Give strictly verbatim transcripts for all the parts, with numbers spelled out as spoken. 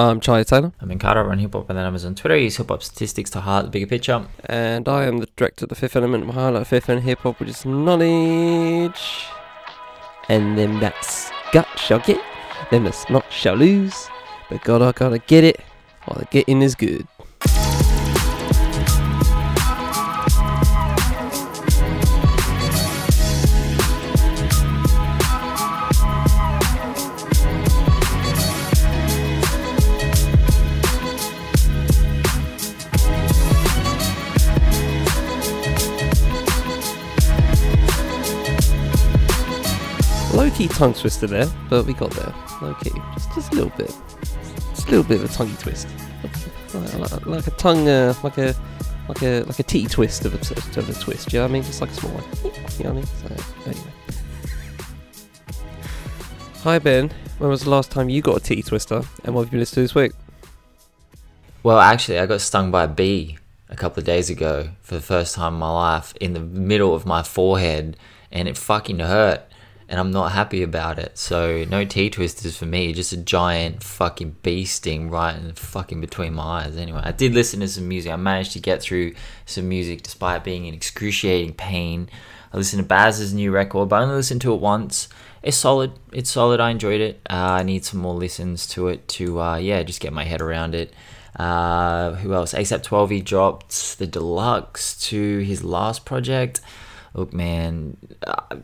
I'm Charlie Taylor. I'm in K R I T on Hip Hop, and then I was on Twitter. I use hip hop statistics to highlight the bigger picture. And I am the director of the Fifth Element. My highlight of Fifth Element hip hop, which is knowledge. And then that scut shall get, then the snot shall lose. But God, I gotta get it while the getting is good. Low-key tongue twister there, but we got there. Low-key, just, just a little bit, just a little bit of a tonguey twist, like, like, like a tongue, uh, like a, like a, like a titty twist of a, of a twist. You know what I mean? Just like a small one. You know what I mean? So, anyway. Hi Ben, when was the last time you got a titty twister, and what have you been listening to this week? Well, actually, I got stung by a bee a couple of days ago for the first time in my life, in the middle of my forehead, and it fucking hurt. And I'm not happy about it. So no T-twisters for me. Just a giant fucking bee sting right in fucking between my eyes. Anyway, I did listen to some music. I managed to get through some music despite being in excruciating pain. I listened to Baz's new record, but I only listened to it once. It's solid. It's solid. I enjoyed it. Uh, I need some more listens to it to, uh, yeah, just get my head around it. Uh, who else? ASAP Twelvvy dropped the deluxe to his last project. Look, man... Uh,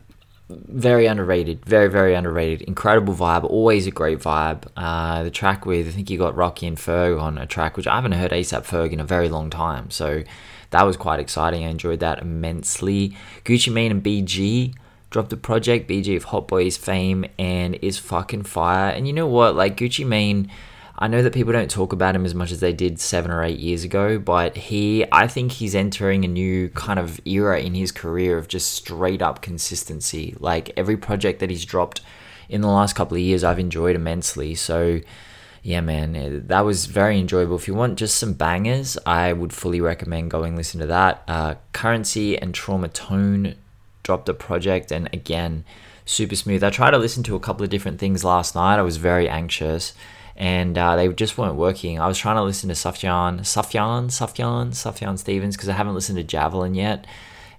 Very underrated, very, very underrated. Incredible vibe, always a great vibe. Uh, the track with, I think you got Rocky and Ferg on a track, which I haven't heard ASAP Ferg in a very long time. So that was quite exciting. I enjoyed that immensely. Gucci Mane and B G dropped a project. B G of Hot Boys fame and is fucking fire. And you know what? Like Gucci Mane, I know that people don't talk about him as much as they did seven or eight years ago, but he, I think he's entering a new kind of era in his career of just straight up consistency. Like every project that he's dropped in the last couple of years, I've enjoyed immensely. So yeah, man, that was very enjoyable. If you want just some bangers, I would fully recommend going listen to that. Uh, Curren$y and Trauma Tone dropped a project, and again, super smooth. I tried to listen to a couple of different things last night. I was very anxious. And uh, they just weren't working. I was trying to listen to Sufjan, Sufjan, Sufjan, Sufjan Stevens, because I haven't listened to Javelin yet.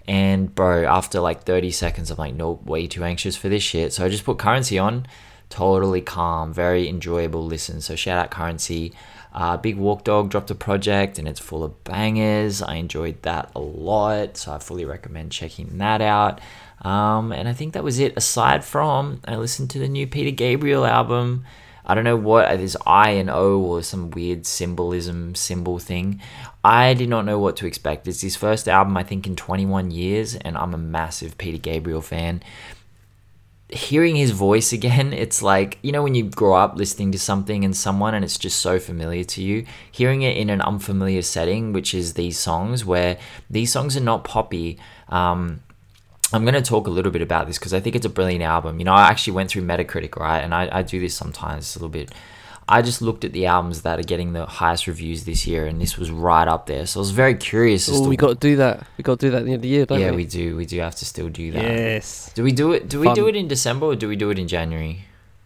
And bro, after like thirty seconds, I'm like, nope, way too anxious for this shit. So I just put Curren$y on. Totally calm, very enjoyable listen. So shout out Curren$y. Uh, Big Walk Dog dropped a project, and it's full of bangers. I enjoyed that a lot, so I fully recommend checking that out. Um, and I think that was it. Aside from, I listened to the new Peter Gabriel album. I don't know what, this I and O or some weird symbolism symbol thing. I did not know what to expect. It's his first album, I think, in twenty-one years, and I'm a massive Peter Gabriel fan. Hearing his voice again, it's like, you know when you grow up listening to something and someone and it's just so familiar to you? Hearing it in an unfamiliar setting, which is these songs, where these songs are not poppy. Um... I'm going to talk a little bit about this because I think it's a brilliant album. You know, I actually went through Metacritic, right? And I, I do this sometimes a little bit. I just looked at the albums that are getting the highest reviews this year, and this was right up there. So I was very curious. Oh, we got to do that. We got to do that at the end of the year, don't we? Yeah, we do. We do have to still do that. Yes. Do we do it? Do we Fun. do it in December or do we do it in January?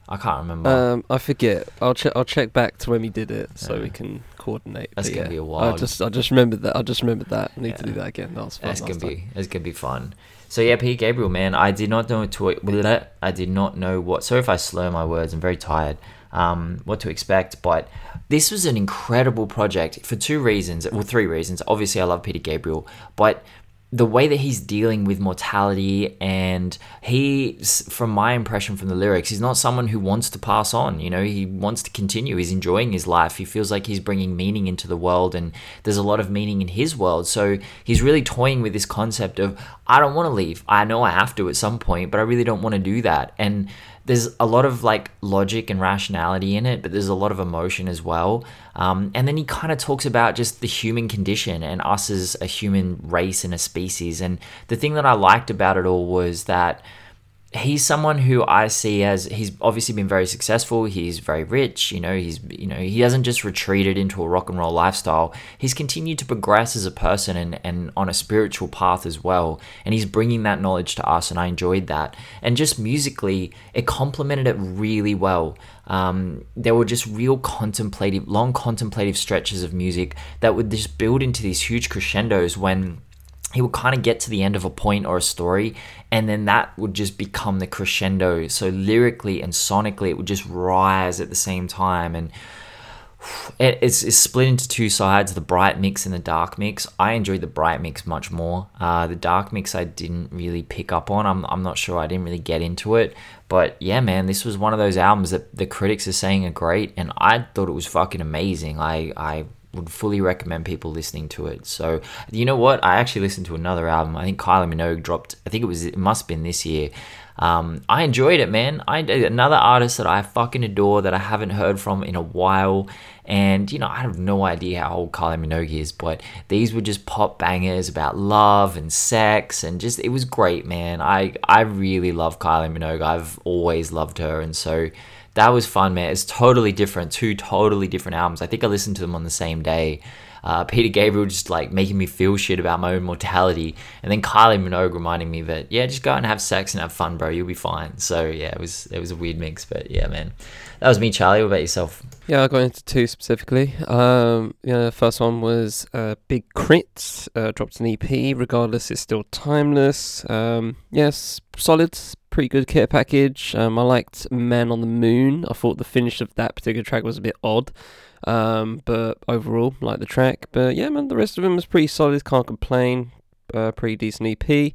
I can't remember. Um, I forget. I'll check. I'll check back to when we did it, so yeah. we can coordinate. That's gonna yeah. be a while. I just, I just remembered that. I just remembered that. I need yeah. to do that again. That was fun. That's gonna be. Time. That's gonna be fun. So yeah, Pete Gabriel, man, I did not know to. I did not know what. So if I slur my words, I'm very tired. Um, what to expect, but this was an incredible project for two reasons. Well, three reasons. Obviously, I love Peter Gabriel, but the way that he's dealing with mortality, and he, from my impression from the lyrics, he's not someone who wants to pass on, you know, he wants to continue, he's enjoying his life, he feels like he's bringing meaning into the world, and there's a lot of meaning in his world, so he's really toying with this concept of, I don't want to leave, I know I have to at some point, but I really don't want to do that, and there's a lot of like logic and rationality in it, but there's a lot of emotion as well. Um, and then he kind of talks about just the human condition and us as a human race and a species. And the thing that I liked about it all was that he's someone who I see as, he's obviously been very successful, he's very rich, you know, he's, you know, he hasn't just retreated into a rock and roll lifestyle, he's continued to progress as a person and, and on a spiritual path as well, and he's bringing that knowledge to us, and I enjoyed that. And just musically, it complemented it really well. Um, there were just real contemplative, long contemplative stretches of music that would just build into these huge crescendos when he would kind of get to the end of a point or a story, and then that would just become the crescendo. So lyrically and sonically, it would just rise at the same time, and it's, it's split into two sides, the bright mix and the dark mix. I enjoyed the bright mix much more. Uh, the dark mix I didn't really pick up on. I'm, I'm not sure. I didn't really get into it. But yeah, man, this was one of those albums that the critics are saying are great, and I thought it was fucking amazing. I... I would fully recommend people listening to it. So, you know what? I actually listened to another album. I think Kylie Minogue dropped, I think it was, it must have been this year. Um, I enjoyed it, man. I another artist that I fucking adore that I haven't heard from in a while. And, you know, I have no idea how old Kylie Minogue is, but these were just pop bangers about love and sex, and just, it was great, man. I, I really love Kylie Minogue. I've always loved her. And so, that was fun, man. It's totally different. Two totally different albums. I think I listened to them on the same day. Uh, Peter Gabriel just like making me feel shit about my own mortality. And then Kylie Minogue reminding me that, yeah, just go out and have sex and have fun, bro. You'll be fine. So yeah, it was it was a weird mix. But yeah, man. That was me, Charlie. What about yourself? Yeah, I got into two specifically. Um, you know, the first one was uh, Big K R I T Uh, dropped an E P. Regardless, it's still timeless. Um, yes, solid. Pretty good care package. Um, I liked Man on the Moon. I thought the finish of that particular track was a bit odd. Um, but overall, like the track. But yeah, man, the rest of them was pretty solid. Can't complain. Uh, pretty decent E P.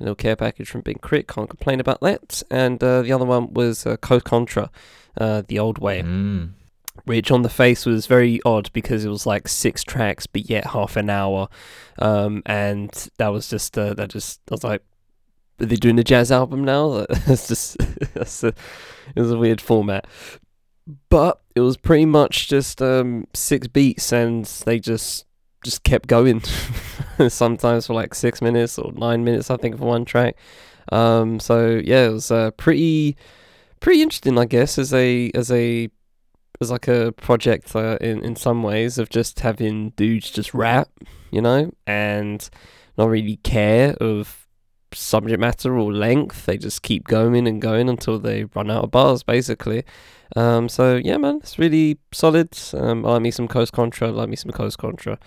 A little care package from Big K R I T Can't complain about that. And uh, the other one was uh, Coast Contra, uh, The Old Way. Mm. Which on the face was very odd because it was like six tracks, but yet half an hour. Um, and that was just, uh, that just, I was like, are they doing a jazz album now? That's just, that's a, it was a weird format. But it was pretty much just um, six beats, and they just just kept going. Sometimes for like six minutes or nine minutes, I think, for one track. Um, so yeah, it was uh, pretty pretty interesting, I guess, as a as a as like a project uh, in in some ways of just having dudes just rap, you know, and not really care of subject matter or length. They just keep going and going until they run out of bars, basically. Um, so yeah, man, it's really solid. Um, I like me some Coast Contra, I like me some Coast Contra.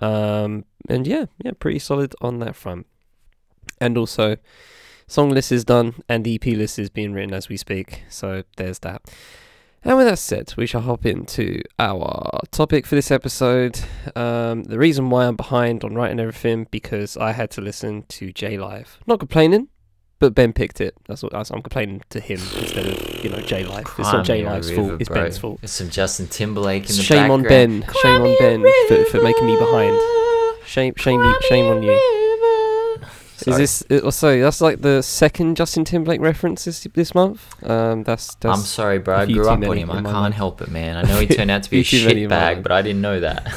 Um, and yeah, yeah, pretty solid on that front. And also, song list is done and the E P list is being written as we speak. So there's that. And with that said, we shall hop into our topic for this episode. Um, the reason why I'm behind on writing everything, because I had to listen to J-Live. Not complaining, but Ben picked it. That's what I'm complaining to him instead of, you know, J-Live. Krami, it's not J-Live's river, fault, it's bro. Ben's fault. It's some Justin Timberlake in the shame background. Shame on Ben. Krami shame on Ben for, for making me behind. Shame, shame, you, shame on you. Sorry. Is this also that's like the second Justin Timberlake reference this, this month? Um, that's, that's I'm sorry, bro. I grew up on him. I can't life. help it, man. I know he turned out to be a shitbag, but I didn't know that.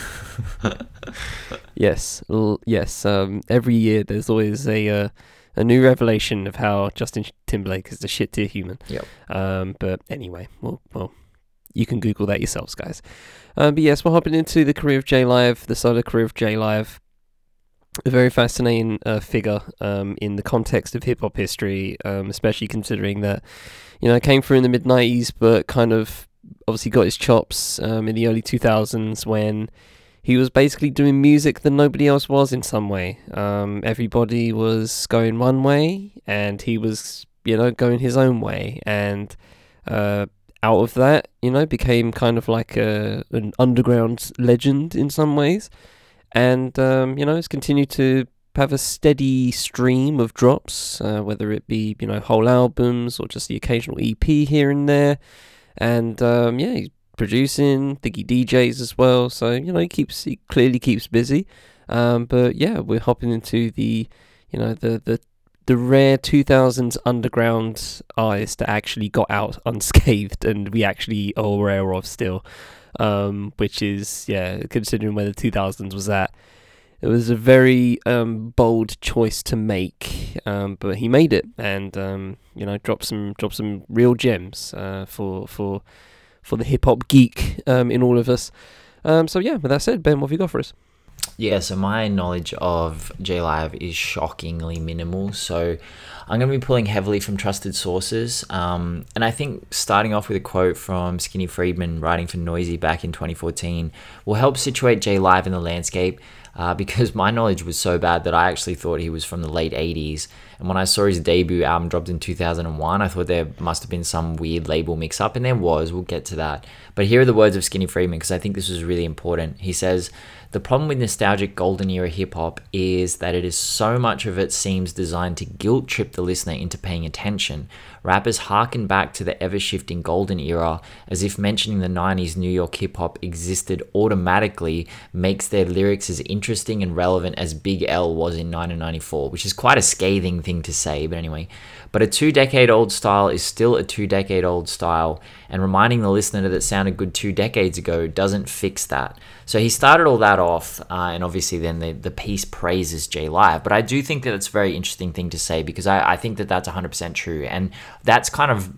yes, l- yes. Um, every year there's always a uh, a new revelation of how Justin Timberlake is a shit tier human. Yep. Um, but anyway, well, well, you can Google that yourselves, guys. Um, but yes, we're hopping into the career of J-Live, the solo career of J-Live. A very fascinating uh, figure um, in the context of hip-hop history, um, especially considering that, you know, came through in the mid-nineties, but kind of obviously got his chops um, in the early two thousands when he was basically doing music that nobody else was in some way. Um, everybody was going one way, and he was, you know, going his own way. And uh, out of that, you know, became kind of like a, an underground legend in some ways. And, um, you know, it's continued to have a steady stream of drops, uh, whether it be, you know, whole albums or just the occasional E P here and there. And, um, yeah, he's producing, I think he D Js as well. So, you know, he keeps he clearly keeps busy. Um, but, yeah, we're hopping into the, you know, the, the, the rare two thousands underground artist that actually got out unscathed and we actually are aware of still. Um, which is, yeah, considering where the two thousands was at, It was a very um, bold choice to make, um, but he made it, and um, you know, dropped some dropped some real gems uh, for for for the hip hop geek um, in all of us. Um, so yeah, with that said, Ben, what have you got for us? Yeah, so my knowledge of J-Live is shockingly minimal, so I'm going to be pulling heavily from trusted sources, um, and I think starting off with a quote from Skinny Friedman writing for Noisy back in twenty fourteen will help situate J-Live in the landscape, uh, because my knowledge was so bad that I actually thought he was from the late eighties, and when I saw his debut album dropped in two thousand one, I thought there must have been some weird label mix-up, and there was, we'll get to that. But here are the words of Skinny Friedman, because I think this is really important. He says, "The problem with nostalgic golden era hip-hop is that it is so much of it seems designed to guilt-trip the listener into paying attention. Rappers harken back to the ever-shifting golden era as if mentioning the nineties New York hip-hop existed automatically makes their lyrics as interesting and relevant as Big L was in nineteen ninety-four, which is quite a scathing thing to say, but anyway. But a two-decade-old style is still a two-decade-old style, and reminding the listener that it sounded good two decades ago doesn't fix that." So he started all that off, uh, and obviously then the, the piece praises J-Live. But I do think that it's a very interesting thing to say, because I, I think that that's one hundred percent true. And that's kind of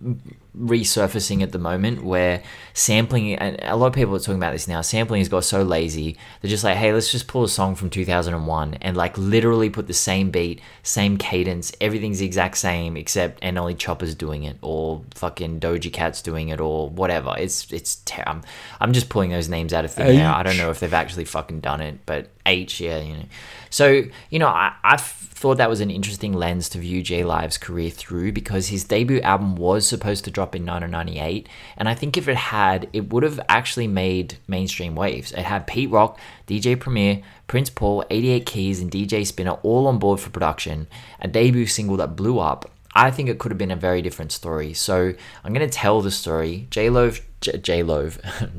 resurfacing at the moment where sampling, and a lot of people are talking about this now, sampling has got so lazy. They're just like, hey, let's just pull a song from two thousand one and like literally put the same beat, same cadence, everything's the exact same except N L E Chopper's doing it or fucking Doja Cat's doing it or whatever. It's, it's, ter- I'm, I'm just pulling those names out of thin air. I don't know if they've actually fucking done it, but H, yeah, you know. So, you know, I, I thought that was an interesting lens to view J-Live's career through, because his debut album was supposed to drop in nineteen ninety-eight, and I think if it had, it would have actually made mainstream waves. It had Pete Rock, D J Premier, Prince Paul, eighty-eight Keys, and D J Spinner all on board for production, a debut single that blew up. I think it could have been a very different story. So I'm going to tell the story. J-Lo, J- J-Lo,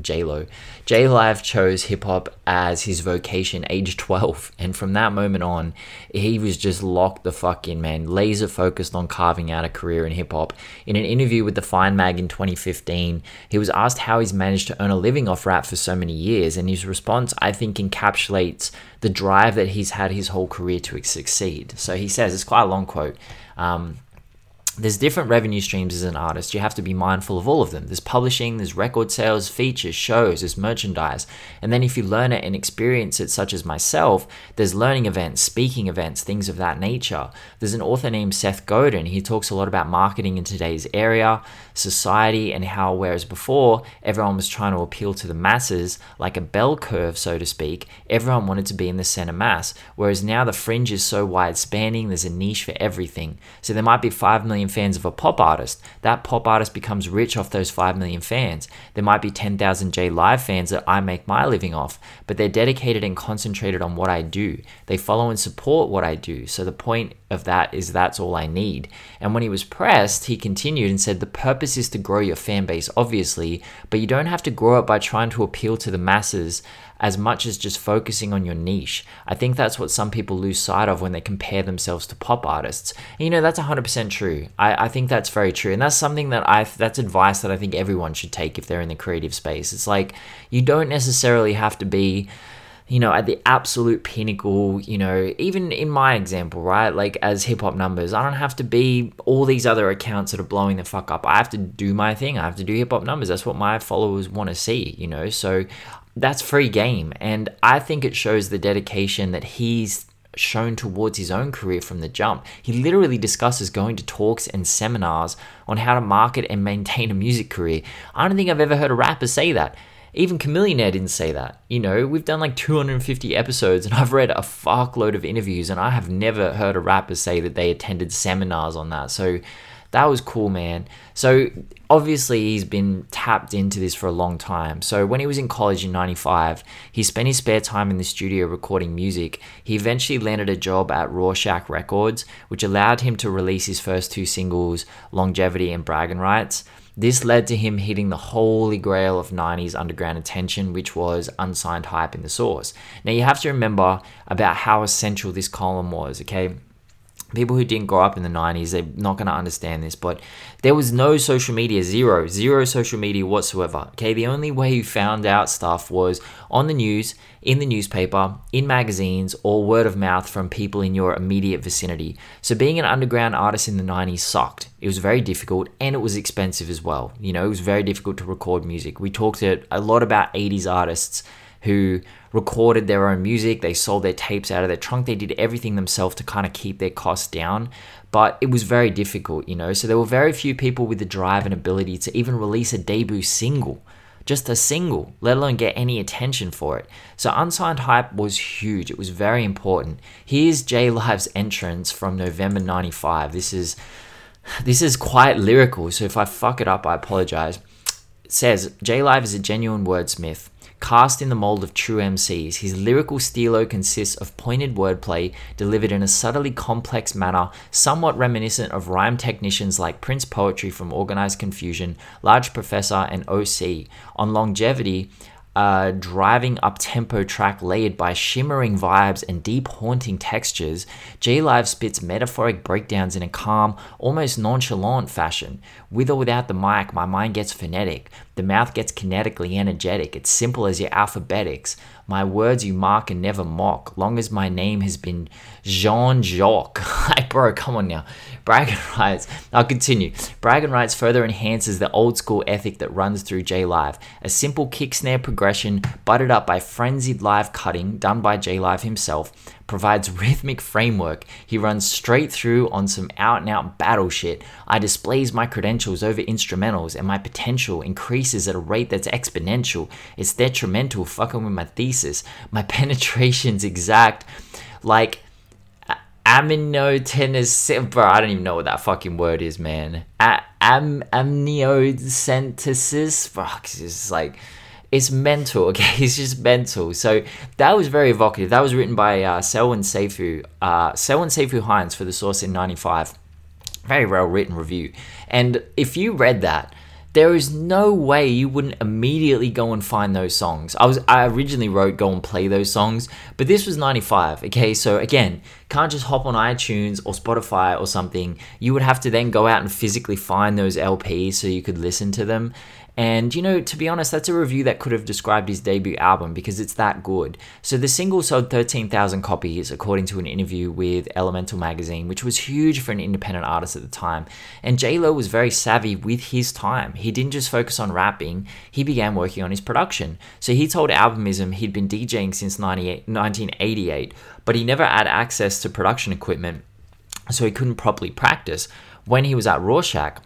J-Lo, J-Live chose hip-hop as his vocation age twelve. And from that moment on, he was just locked the fuck in, man, laser focused on carving out a career in hip-hop. In an interview with the Fine Mag in twenty fifteen, he was asked how he's managed to earn a living off rap for so many years. And his response, I think, encapsulates the drive that he's had his whole career to succeed. So he says, it's quite a long quote, um, there's different revenue streams as an artist. You have to be mindful of all of them. There's publishing, there's record sales, features, shows, there's merchandise. And then if you learn it and experience it, such as myself, there's learning events, speaking events, things of that nature. There's an author named Seth Godin. He talks a lot about marketing in today's area, society, and how whereas before everyone was trying to appeal to the masses, like a bell curve, so to speak, everyone wanted to be in the center mass. Whereas now the fringe is so wide spanning, there's a niche for everything. So there might be five million fans of a pop artist. That pop artist becomes rich off those five million fans. There might be ten thousand J-Live fans that I make my living off, but they're dedicated and concentrated on what I do. They follow and support what I do. So the point of that is that's all I need. And when he was pressed, he continued and said, the purpose is to grow your fan base, obviously, but you don't have to grow it by trying to appeal to the masses as much as just focusing on your niche. I think that's what some people lose sight of when they compare themselves to pop artists. And, you know, that's one hundred percent true. I, I think that's very true. And that's something that I, that's advice that I think everyone should take if they're in the creative space. It's like, you don't necessarily have to be, you know, at the absolute pinnacle, you know, even in my example, right? Like as hip hop numbers, I don't have to be all these other accounts that are blowing the fuck up. I have to do my thing. I have to do hip hop numbers. That's what my followers want to see, you know? So that's free game. And I think it shows the dedication that he's shown towards his own career from the jump. He literally discusses going to talks and seminars on how to market and maintain a music career. I don't think I've ever heard a rapper say that. Even Chamillionaire didn't say that. You know, we've done like two hundred fifty episodes and I've read a fuckload of interviews and I have never heard a rapper say that they attended seminars on that. So that was cool, man. So obviously he's been tapped into this for a long time. So when he was in college in ninety-five, he spent his spare time in the studio recording music. He eventually landed a job at Rorschach Records, which allowed him to release his first two singles, Longevity and Braggin' Rights. This led to him hitting the holy grail of nineties underground attention, which was unsigned hype in the Source. Now you have to remember about how essential this column was, okay? people who didn't grow up in the nineties, they're not going to understand this, but there was no social media, zero, zero social media whatsoever, okay? The only way you found out stuff was on the news, in the newspaper, in magazines, or word of mouth from people in your immediate vicinity. So being an underground artist in the nineties sucked. It was very difficult, and it was expensive as well. You know, it was very difficult to record music. We talked a lot about eighties artists who recorded their own music, they sold their tapes out of their trunk, they did everything themselves to kind of keep their costs down, but it was very difficult, you know, so there were very few people with the drive and ability to even release a debut single, just a single, let alone get any attention for it. So Unsigned Hype was huge, it was very important. Here's J-Live's entrance from November ninety-five, this is, this is quite lyrical, so if I fuck it up, I apologize. It says, J-Live is a genuine wordsmith, cast in the mold of true M Cs, his lyrical stilo consists of pointed wordplay delivered in a subtly complex manner, somewhat reminiscent of rhyme technicians like Prince Poetry from Organized Confusion, Large Professor, and O C. On longevity, a driving up-tempo track layered by shimmering vibes and deep haunting textures, J-Live spits metaphoric breakdowns in a calm, almost nonchalant fashion. With or without the mic, my mind gets phonetic. The mouth gets kinetically energetic. It's simple as your alphabetics. My words you mark and never mock. Long as my name has been Jean-Jacques. Like, bro, come on now. Bragg and Rights. I'll continue. Bragg and Rights further enhances the old school ethic that runs through J-Live. A simple kick snare progression, buttered up by frenzied live cutting done by J-Live himself, provides rhythmic framework. He runs straight through on some out and out battle shit. I displays my credentials over instrumentals and my potential increases at a rate that's exponential. It's detrimental, fucking with my thesis. My penetration's exact, like amniocentesis, bro, I don't even know what that fucking word is, man. A- am- amniocentesis, fuck, it's like, it's mental, okay? It's just mental. So that was very evocative. That was written by uh, Selwyn Seifu, uh, Selwyn Seifu Hinds for The Source in ninety-five. Very well written review. And if you read that, there is no way you wouldn't immediately go and find those songs. I was I originally wrote go and play those songs, but this was ninety-five, okay? So again, can't just hop on iTunes or Spotify or something. You would have to then go out and physically find those L Ps so you could listen to them. And, you know, to be honest, that's a review that could have described his debut album because it's that good. So the single sold thirteen thousand copies, according to an interview with Elemental Magazine, which was huge for an independent artist at the time. And J-Lo was very savvy with his time. He didn't just focus on rapping, he began working on his production. So he told Albumism he'd been DJing since nineteen eighty-eight, but he never had access to production equipment, so he couldn't properly practice. When he was at Rorschach,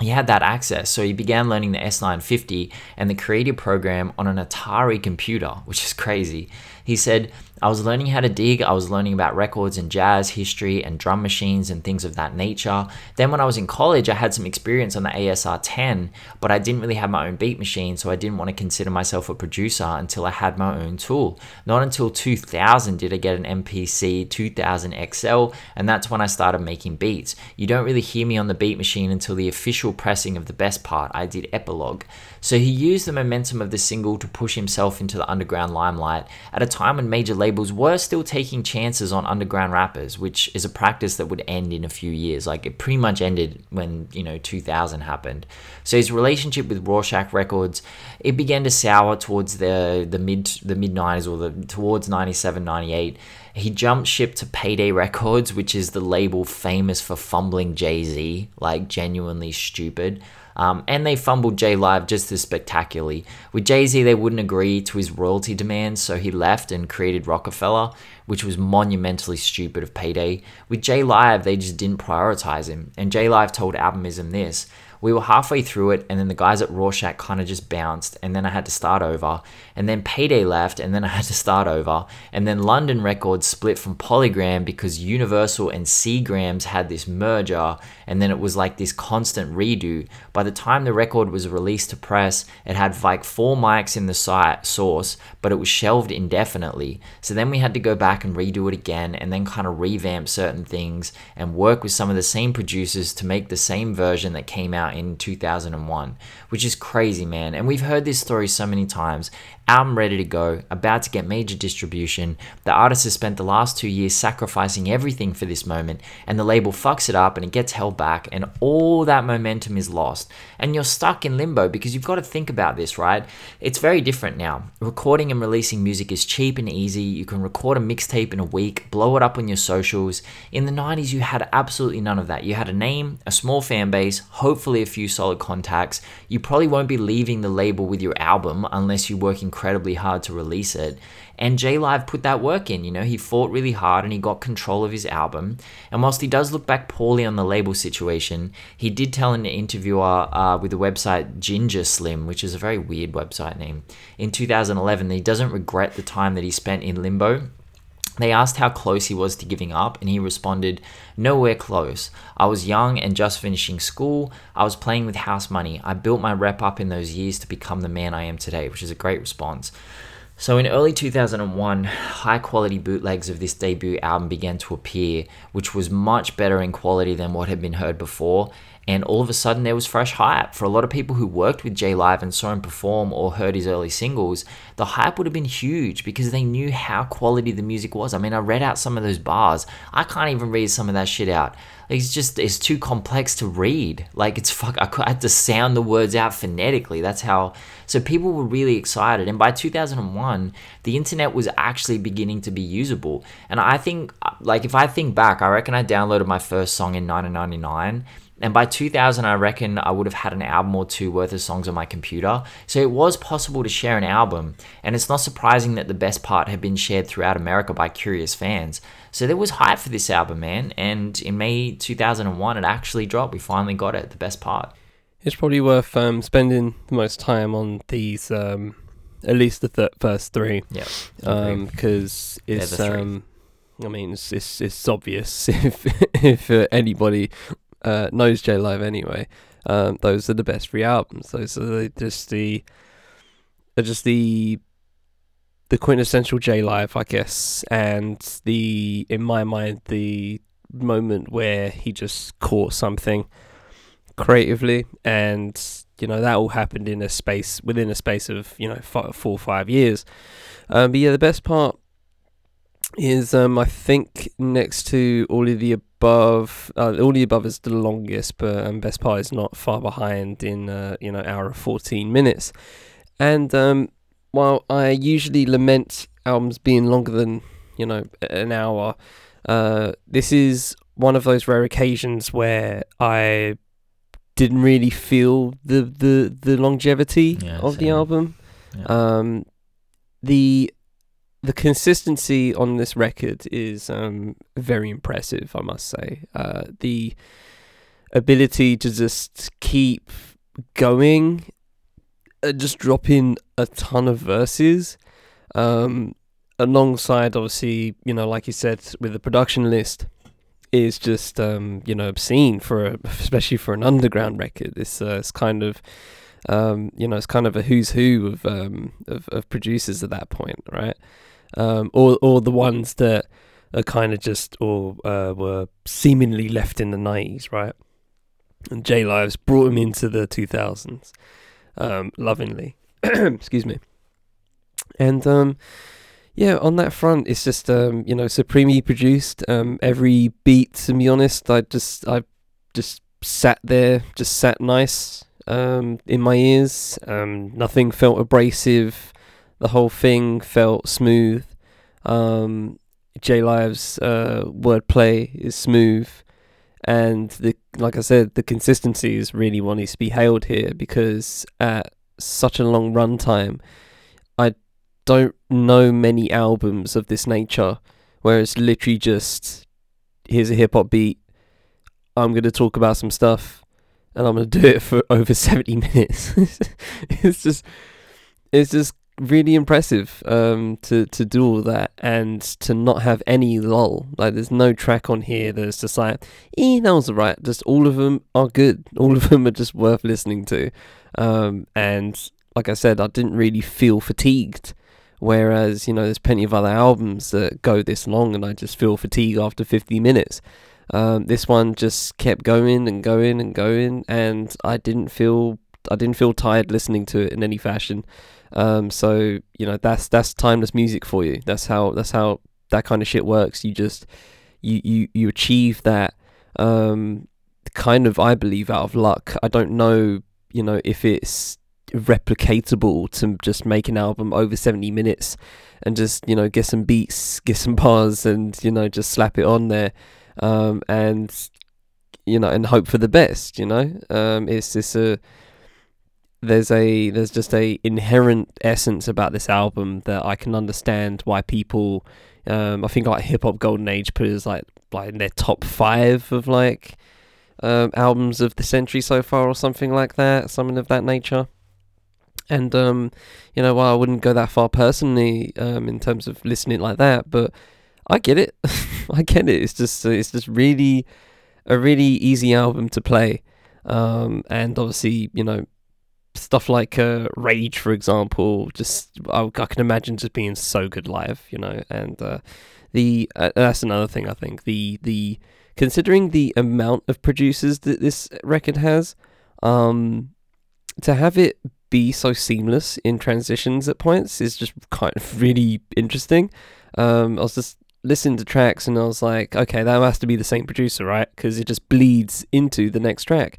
he had that access, so he began learning the S nine fifty and the creative program on an Atari computer, which is crazy. He said, I was learning how to dig, I was learning about records and jazz history and drum machines and things of that nature. Then when I was in college, I had some experience on the A S R ten, but I didn't really have my own beat machine, so I didn't want to consider myself a producer until I had my own tool. Not until two thousand did I get an M P C two thousand X L, and that's when I started making beats. You don't really hear me on the beat machine until the official pressing of the best part. I did Epilogue. So he used the momentum of the single to push himself into the underground limelight at a time when major labels were still taking chances on underground rappers, which is a practice that would end in a few years. Like, it pretty much ended when, you know, two thousand happened. So his relationship with Rorschach Records, it began to sour towards the the mid the mid nineties, or the towards ninety-seven, ninety-eight. He jumped ship to Payday Records, which is the label famous for fumbling Jay-Z, like genuinely stupid. Um, and they fumbled J-Live just as spectacularly. With Jay-Z, they wouldn't agree to his royalty demands, so he left and created Rockefeller, which was monumentally stupid of Payday. With J-Live, they just didn't prioritize him, and J-Live told Albumism this. We were halfway through it, and then the guys at Rorschach kind of just bounced, and then I had to start over, and then Payday left, and then I had to start over, and then London Records split from Polygram because Universal and Seagrams had this merger, and then it was like this constant redo. By the time the record was released to press, it had like four mics in the site source, but it was shelved indefinitely. So then we had to go back and redo it again, and then kind of revamp certain things, and work with some of the same producers to make the same version that came out in two thousand one, which is crazy, man. And we've heard this story so many times. album ready to go, about to get major distribution. The artist has spent the last two years sacrificing everything for this moment, and the label fucks it up and it gets held back, and all that momentum is lost. And you're stuck in limbo, because you've got to think about this, right? It's very different now. Recording and releasing music is cheap and easy. You can record a mixtape in a week, blow it up on your socials. In the nineties, you had absolutely none of that. You had a name, a small fan base, hopefully a few solid contacts. You probably won't be leaving the label with your album unless you work incredibly hard to release it. And J-Live put that work in, you know, he fought really hard and he got control of his album. And whilst he does look back poorly on the label situation, he did tell an interviewer uh, with the website Ginger Slim, which is a very weird website name, in two thousand eleven that he doesn't regret the time that he spent in limbo. They asked how close he was to giving up, and he responded, "Nowhere close. I was young and just finishing school. I was playing with house money. I built my rep up in those years to become the man I am today," which is a great response. So in early two thousand one, high-quality bootlegs of this debut album began to appear, which was much better in quality than what had been heard before. And all of a sudden there was fresh hype. For a lot of people who worked with J-Live and saw him perform or heard his early singles, the hype would have been huge because they knew how quality the music was. I mean, I read out some of those bars. I can't even read some of that shit out. It's just, it's too complex to read. Like, it's fuck, I had to sound the words out phonetically. That's how, so people were really excited. And by two thousand one, the internet was actually beginning to be usable. And I think, like, if I think back, I reckon I downloaded my first song in nineteen ninety-nine. And by two thousand, I reckon I would have had an album or two worth of songs on my computer. So it was possible to share an album. And it's not surprising that the best part had been shared throughout America by curious fans. So there was hype for this album, man. And in May two thousand one, it actually dropped. We finally got it, the best part. It's probably worth um, spending the most time on these, um, at least the th- first three. Yeah. Because um, it's, the um, I mean, it's, it's, it's obvious if, if uh, anybody... Uh, knows J-Live anyway. Um, those are the best three albums. Those are just the, are just the, the quintessential J-Live, I guess. And the, in my mind, the moment where he just caught something creatively, and you know that all happened in a space within a space of you know five, four or five years. Um, but yeah, the best part is um, I think next to all of the. Above, uh, all the above is the longest, but um, best part is not far behind in uh, you know hour of fourteen minutes. And um, while I usually lament albums being longer than you know an hour, uh, this is one of those rare occasions where I didn't really feel the the, the longevity yeah, of same. the album. Yeah. Um, the The consistency on this record is um, very impressive, I must say. Uh, the ability to just keep going, uh, just drop in a ton of verses, um, alongside, obviously, you know, like you said, with the production list, is just, um, you know, obscene, for a, especially for an underground record. It's, uh, it's kind of... Um, you know, it's kind of a who's who of um, of, of producers at that point, right? Um, or or the ones that are kind of just or uh, were seemingly left in the nineties, right? And J-Live's brought him into the two thousands, um, lovingly. Excuse me. And um, yeah, on that front, it's just um, you know supremely produced. Um, every beat, to be honest, I just I just sat there, just sat nice. Um, in my ears, um, nothing felt abrasive. The whole thing felt smooth. Um, J-Live's uh, wordplay is smooth, and the like I said, the consistency is really what needs to be hailed here, because at such a long runtime, I don't know many albums of this nature where it's literally just here's a hip hop beat. I'm gonna talk about some stuff. And I'm going to do it for over seventy minutes. it's just it's just really impressive um, to, to do all that and to not have any lull. Like, there's no track on here that's just like, eh, that was all right. Just all of them are good. All of them are just worth listening to. Um, and like I said, I didn't really feel fatigued. Whereas, you know, there's plenty of other albums that go this long and I just feel fatigued after fifty minutes. Um, this one just kept going and going and going, and I didn't feel I didn't feel tired listening to it in any fashion. Um, so you know, that's that's timeless music for you. That's how that's how that kind of shit works. You just you you you achieve that um, kind of, I believe, out of luck. I don't know, you know, if it's replicatable to just make an album over seventy minutes and just, you know, get some beats, get some bars, and, you know, just slap it on there, um, and you know, and hope for the best. You know, um, it's it's a there's a there's just a inherent essence about this album that I can understand why people, um, I think like Hip Hop Golden Age put it as like like in their top five of like um, albums of the century so far or something like that, something of that nature. And um, you know, while I wouldn't go that far personally um, in terms of listening like that, but I get it, I get it. It's just it's just really a really easy album to play, um, and obviously, you know, stuff like uh, Rage, for example, just I, I can imagine just being so good live, you know. And uh, the uh, that's another thing I think the the considering the amount of producers that this record has, um, to have it be so seamless in transitions at points is just kind of really interesting. Um, I was just listening to tracks and I was like, okay, that has to be the same producer, right? Because it just bleeds into the next track.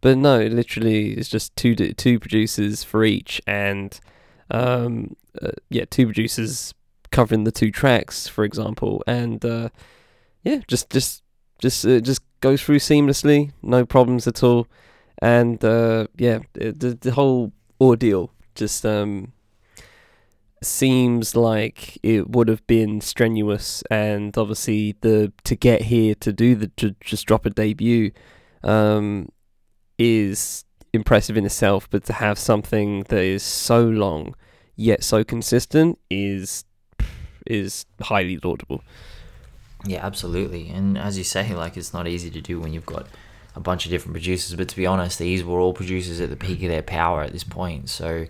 But no, it literally it's just two two producers for each, and um, uh, yeah, two producers covering the two tracks, for example, and uh, yeah, just just just uh, just goes through seamlessly, no problems at all, and uh, yeah, it, the the whole ordeal just um seems like it would have been strenuous. And obviously the to get here to do the to just drop a debut um is impressive in itself, but to have something that is so long yet so consistent is is highly laudable. Yeah, absolutely. And as you say, like, it's not easy to do when you've got a bunch of different producers, but to be honest, these were all producers at the peak of their power at this point. So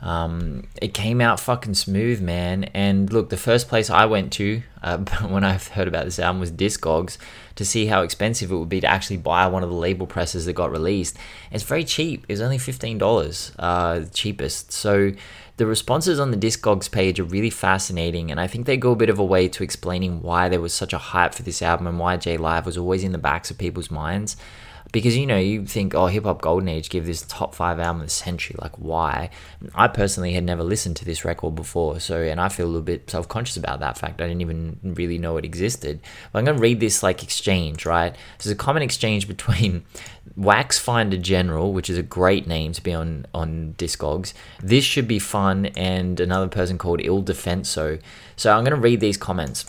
um, it came out fucking smooth, man. And look, the first place I went to uh, when I heard about this album was Discogs to see how expensive it would be to actually buy one of the label presses that got released. It's very cheap. It was only fifteen dollars, uh, cheapest. So the responses on the Discogs page are really fascinating, and I think they go a bit of a way to explaining why there was such a hype for this album and why J-Live was always in the backs of people's minds. Because, you know, you think, oh, Hip Hop Golden Age give this top five album of the century, like, why? I personally had never listened to this record before, so, and I feel a little bit self-conscious about that fact. I didn't even really know it existed. But I'm going to read this, like, exchange, right? There's a common exchange between Wax Finder General, which is a great name to be on, on Discogs, This Should Be Fun, and another person called Il Defenso. So I'm going to read these comments.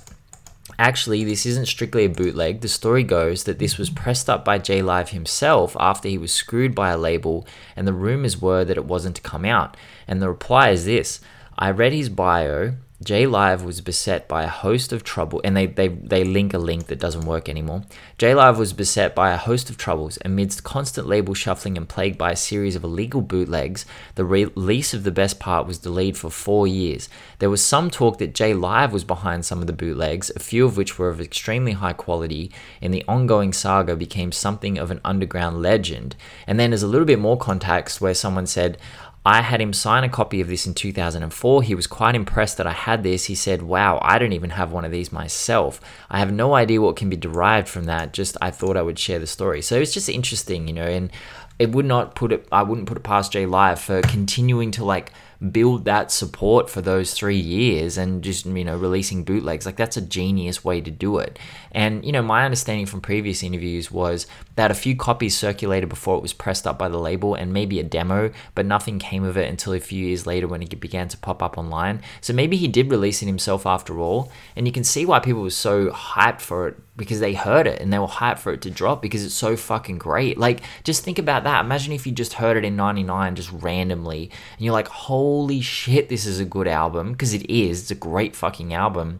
Actually, this isn't strictly a bootleg. The story goes that this was pressed up by J-Live himself after he was screwed by a label, and the rumors were that it wasn't to come out. And the reply is this: I read his bio. J-Live was beset by a host of trouble, and they, they, they link a link that doesn't work anymore. J-Live was beset by a host of troubles amidst constant label shuffling and plagued by a series of illegal bootlegs. The re- release of The Best Part was delayed for four years. There was some talk that J-Live was behind some of the bootlegs, a few of which were of extremely high quality, and the ongoing saga became something of an underground legend. And then there's a little bit more context where someone said, I had him sign a copy of this in two thousand four. He was quite impressed that I had this. He said, wow, I don't even have one of these myself. I have no idea what can be derived from that. Just I thought I would share the story. So it's just interesting, you know, and it would not put it, I wouldn't put it past J-Live for continuing to like build that support for those three years and just, you know, releasing bootlegs. Like, that's a genius way to do it. And, you know, my understanding from previous interviews was that a few copies circulated before it was pressed up by the label and maybe a demo, but nothing came of it until a few years later when it began to pop up online. So maybe he did release it himself after all. And you can see why people were so hyped for it, because they heard it and they were hyped for it to drop because it's so fucking great. Like, just think about that. Imagine if you just heard it in ninety-nine just randomly and you're like, holy shit, this is a good album, because it is. It's a great fucking album.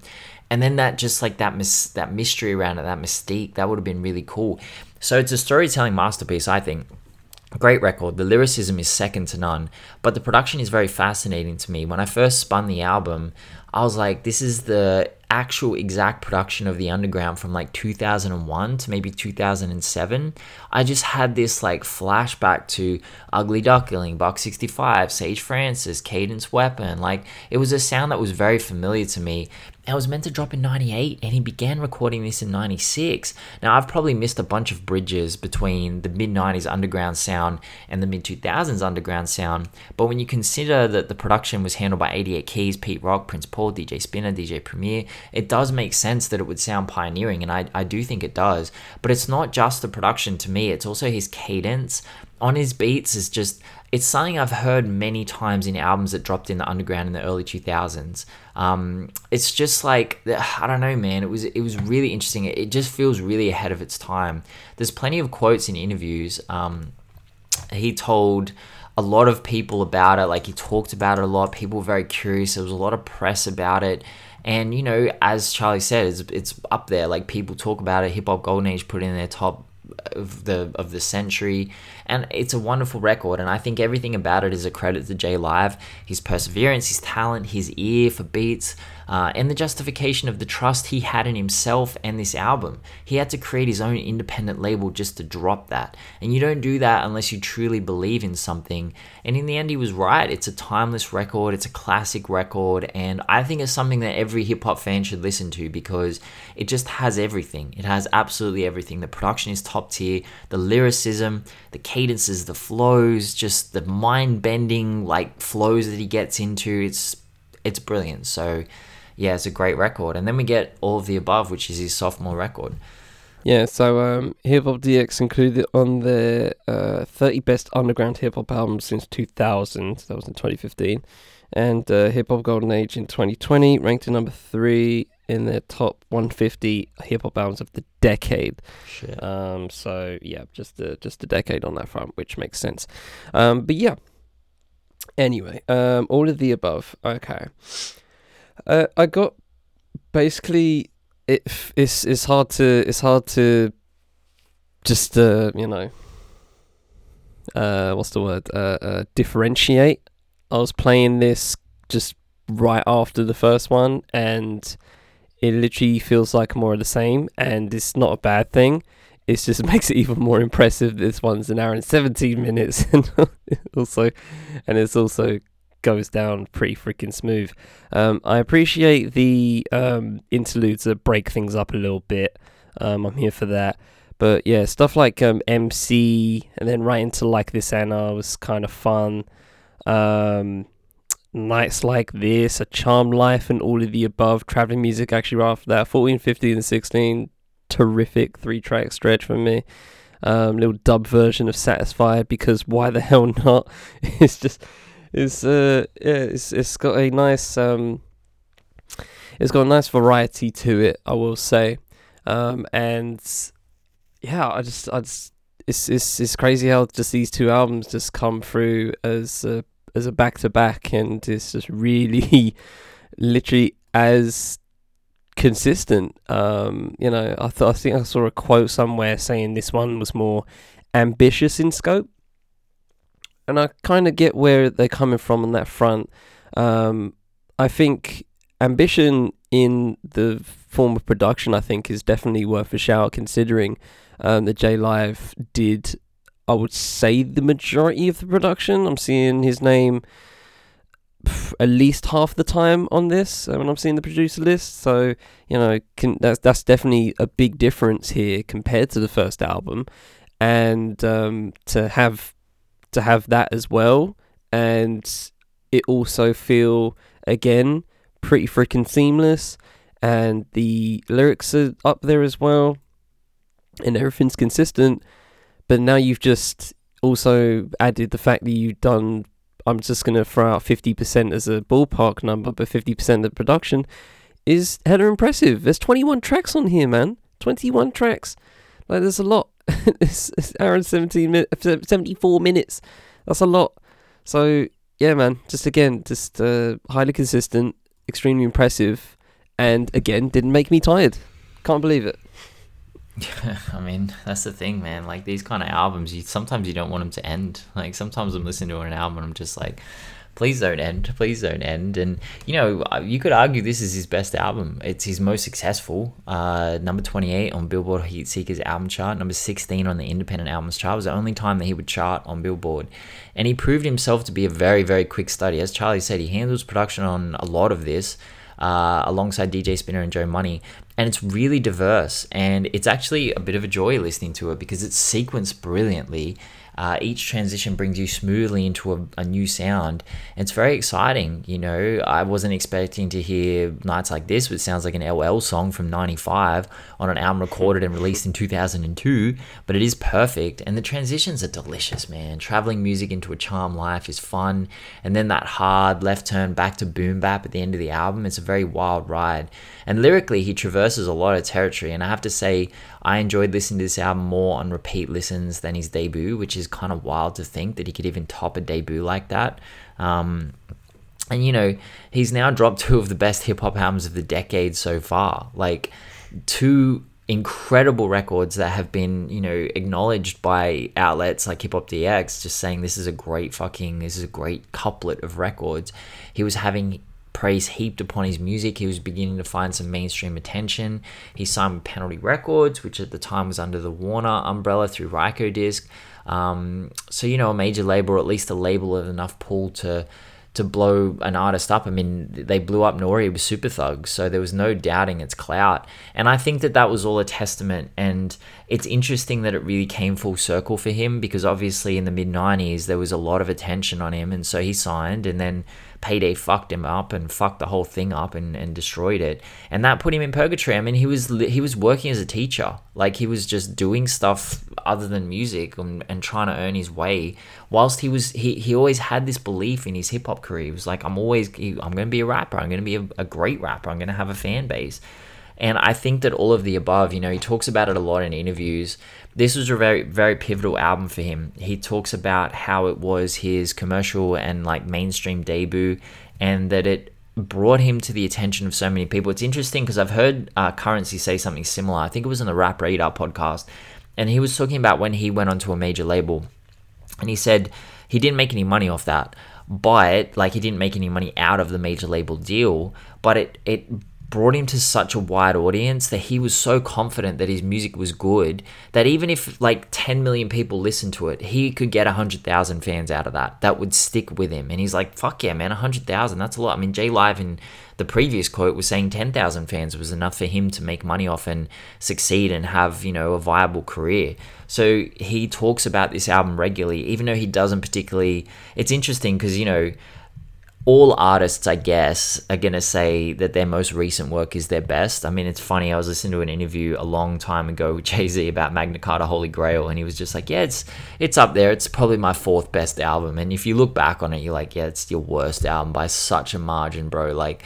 And then that just like that mis- that mystery around it, that mystique, that would have been really cool. So it's a storytelling masterpiece, I think. Great record. The lyricism is second to none, but the production is very fascinating to me. When I first spun the album, I was like, this is the actual exact production of the underground from like two thousand one to maybe two thousand seven. I just had this like flashback to Ugly Duckling, Buck sixty-five, Sage Francis, Cadence Weapon. Like, it was a sound that was very familiar to me. I was meant to drop in ninety-eight, and he began recording this in ninety-six. Now, I've probably missed a bunch of bridges between the mid nineties underground sound and the mid two thousands underground sound, but when you consider that the production was handled by eighty-eight Keys, Pete Rock, Prince Paul, D J Spinner, D J Premier, it does make sense that it would sound pioneering, and I, I do think it does. But it's not just the production to me, it's also his cadence on his beats is just, it's something I've heard many times in albums that dropped in the underground in the early two thousands. Um, it's just like, I don't know, man, it was it was really interesting. It just feels really ahead of its time. There's plenty of quotes in interviews. Um, he told a lot of people about it, like he talked about it a lot. People were very curious. There was a lot of press about it. And, you know, as Charlie said, it's, it's up there. Like, people talk about it. Hip Hop Golden Age put in their top of the of the century, and it's a wonderful record, and I think everything about it is a credit to J-Live, his perseverance, his talent, his ear for beats, uh, and the justification of the trust he had in himself and this album. He had to create his own independent label just to drop that, and you don't do that unless you truly believe in something, and in the end he was right. It's a timeless record, it's a classic record, and I think it's something that every hip-hop fan should listen to because it just has everything. It has absolutely everything. The production is top tier, the lyricism, the cadences, the flows, just the mind-bending like flows that he gets into. It's it's brilliant. So yeah, it's a great record. And then we get All of the Above, which is his sophomore record. Yeah, so um, Hip Hop D X included on the uh, thirty best underground hip hop albums since two thousand. That was in twenty fifteen, and uh, Hip Hop Golden Age in twenty twenty ranked at number three in the top one hundred fifty hip hop albums of the decade. Shit. Um, so yeah, just a, just a decade on that front, which makes sense. Um, but yeah. Anyway, um, All of the Above. Okay. Uh, I got basically it. It's it's hard to it's hard to just uh, you know uh, what's the word uh, uh, differentiate. I was playing this just right after the first one, and it literally feels like more of the same, and it's not a bad thing. It just makes it even more impressive. This one's an hour and seventeen minutes, and also, and it's also goes down pretty freaking smooth. Um, I appreciate the um, interludes that break things up a little bit. Um, I'm here for that. But yeah, stuff like um, M C, and then right into Like This Anna was kind of fun. Um... Nights Like This, A Charmed Life, and All of the Above. Traveling Music, actually, after that, fourteen, fifteen, and sixteen, terrific three-track stretch for me. Um, little dub version of Satisfied, because why the hell not? It's just, it's uh, yeah, it's it's got a nice um, it's got a nice variety to it, I will say, um, and yeah, I just, I just, it's it's it's crazy how just these two albums just come through as Uh, as a back-to-back, and it's just really literally as consistent. Um, you know, I th- I think I saw a quote somewhere saying this one was more ambitious in scope, and I kind of get where they're coming from on that front. Um, I think ambition in the form of production, I think, is definitely worth a shout, considering um, that J-Live did, I would say, the majority of the production. I'm seeing his name pff, at least half the time on this when I'm seeing the producer list. So, you know, can, that's, that's definitely a big difference here compared to the first album. And um, to have to have that as well. And it also feel, again, pretty freaking seamless. And the lyrics are up there as well. And everything's consistent. But now you've just also added the fact that you've done, I'm just going to throw out fifty percent as a ballpark number, but fifty percent of the production is hella impressive. There's twenty-one tracks on here, man. twenty-one tracks. Like, there's a lot. It's an hour and seventeen mi- seventy-four minutes. That's a lot. So, yeah, man. Just, again, just uh, highly consistent, extremely impressive, and, again, didn't make me tired. Can't believe it. I mean, that's the thing, man. Like, these kind of albums, you sometimes you don't want them to end. Like, sometimes I'm listening to an album and I'm just like, please don't end, please don't end. And, you know, you could argue this is his best album. It's his most successful. Uh, number twenty-eight on Billboard Heat Seekers album chart, number sixteen on the Independent Albums chart. It was the only time that he would chart on Billboard. And he proved himself to be a very, very quick study. As Charlie said, he handles production on a lot of this, uh, alongside D J Spinner and Joe Money. And it's really diverse, and it's actually a bit of a joy listening to it because it's sequenced brilliantly. Uh, each transition brings you smoothly into a, a new sound. It's very exciting, you know. I wasn't expecting to hear Nights Like This, which sounds like an L L song from ninety-five on an album recorded and released in two thousand two, but it is perfect, and the transitions are delicious, man. Traveling music into a charm life is fun, and then that hard left turn back to boom bap at the end of the album, it's a very wild ride. And lyrically, he traverses a lot of territory, and I have to say, I enjoyed listening to this album more on repeat listens than his debut, which is kind of wild to think that he could even top a debut like that. Um, and, you know, he's now dropped two of the best hip-hop albums of the decade so far. Like, two incredible records that have been, you know, acknowledged by outlets like Hip Hop D X, just saying this is a great fucking, this is a great couplet of records. He was having praise heaped upon his music. He was beginning to find some mainstream attention. He signed with Penalty Records, which at the time was under the Warner umbrella through Ryko Disc. Um, so, you know, a major label, or at least a label of enough pull to to blow an artist up. I mean, they blew up Nori with Super Thug, so there was no doubting its clout. And I think that that was all a testament. And it's interesting that it really came full circle for him, because obviously in the mid-nineties, there was a lot of attention on him. And so he signed, and then Payday fucked him up and fucked the whole thing up and, and destroyed it. And that put him in purgatory. I mean, he was he was working as a teacher. Like, he was just doing stuff other than music and, and trying to earn his way. Whilst he was, he, he always had this belief in his hip hop career. He was like, I'm always, I'm going to be a rapper. I'm going to be a, a great rapper. I'm going to have a fan base. And I think that all of the above, you know, he talks about it a lot in interviews. This was a very, very pivotal album for him. He talks about how it was his commercial and like mainstream debut, and that it brought him to the attention of so many people. It's interesting because I've heard uh, Curren$y say something similar. I think it was on the Rap Radar podcast, and he was talking about when he went onto a major label, and he said he didn't make any money off that, but like he didn't make any money out of the major label deal, but it it. brought him to such a wide audience that he was so confident that his music was good that even if like ten million people listened to it, he could get one hundred thousand fans out of that. That would stick with him. And he's like, fuck yeah, man, one hundred thousand, that's a lot. I mean, J-Live in the previous quote was saying ten thousand fans was enough for him to make money off and succeed and have, you know, a viable career. So he talks about this album regularly, even though he doesn't particularly... It's interesting because, you know, all artists, I guess, are going to say that their most recent work is their best. I mean, it's funny. I was listening to an interview a long time ago with Jay-Z about Magna Carta Holy Grail, and he was just like, yeah, it's it's up there. It's probably my fourth best album. And if you look back on it, you're like, yeah, it's your worst album by such a margin, bro. Like,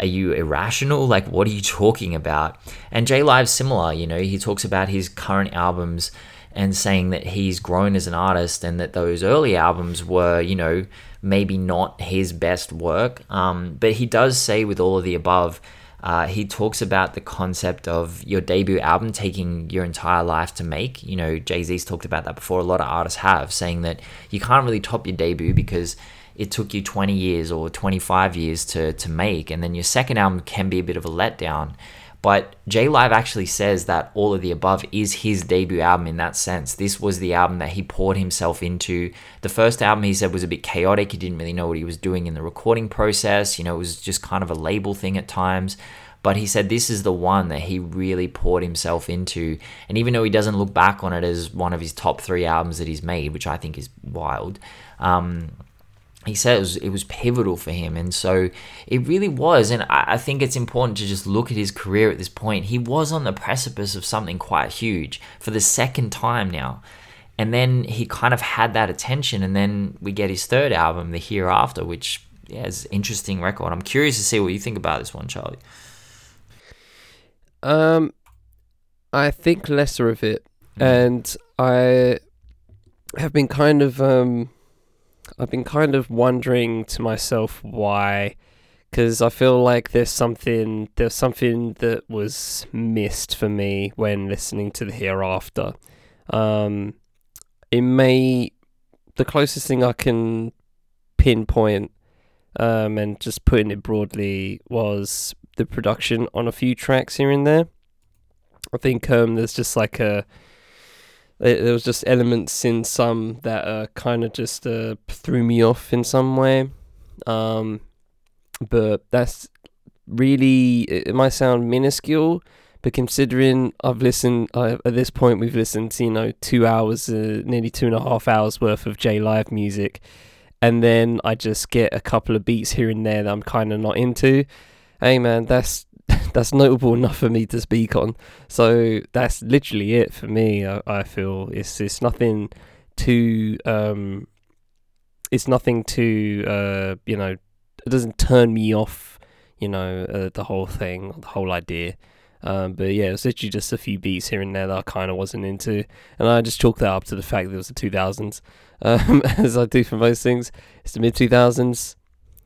are you irrational? Like, what are you talking about? And J-Live's similar, you know. He talks about his current albums and saying that he's grown as an artist and that those early albums were, you know, maybe not his best work. Um, but he does say with all of the above, uh, he talks about the concept of your debut album taking your entire life to make. You know, Jay-Z's talked about that before. A lot of artists have, saying that you can't really top your debut because it took you twenty years or twenty-five years to, to make. And then your second album can be a bit of a letdown. But J-Live actually says that all of the above is his debut album in that sense. This was the album that he poured himself into. The first album, he said, was a bit chaotic. He didn't really know what he was doing in the recording process. You know, it was just kind of a label thing at times. But he said this is the one that he really poured himself into. And even though he doesn't look back on it as one of his top three albums that he's made, which I think is wild, um... he said it was, it was pivotal for him. And so it really was. And I, I think it's important to just look at his career at this point. He was on the precipice of something quite huge for the second time now. And then he kind of had that attention. And then we get his third album, The Hereafter, which yeah, is an interesting record. I'm curious to see what you think about this one, Charlie. Um, I think lesser of it. Mm-hmm. And I have been kind of... um. I've been kind of wondering to myself why, because I feel like there's something there's something that was missed for me when listening to The Hereafter. Um, it may... The closest thing I can pinpoint um, and just putting it broadly was the production on a few tracks here and there. I think um, there's just like a there was just elements in some that uh, kind of just uh, threw me off in some way, um, but that's really it might sound minuscule. But considering I've listened, uh, at this point we've listened to, you know, two hours, uh, nearly two and a half hours worth of J-Live music. And then I just get a couple of beats here and there that I'm kind of not into. Hey man, that's that's notable enough for me to speak on. So that's literally it for me, I, I feel. It's, it's nothing too, um, it's nothing too, uh, you know, it doesn't turn me off, you know, uh, the whole thing, the whole idea. Um, but yeah, it was literally just a few beats here and there that I kind of wasn't into, and I just chalked that up to the fact that it was the two thousands, um, as I do for most things. It's the mid two thousands,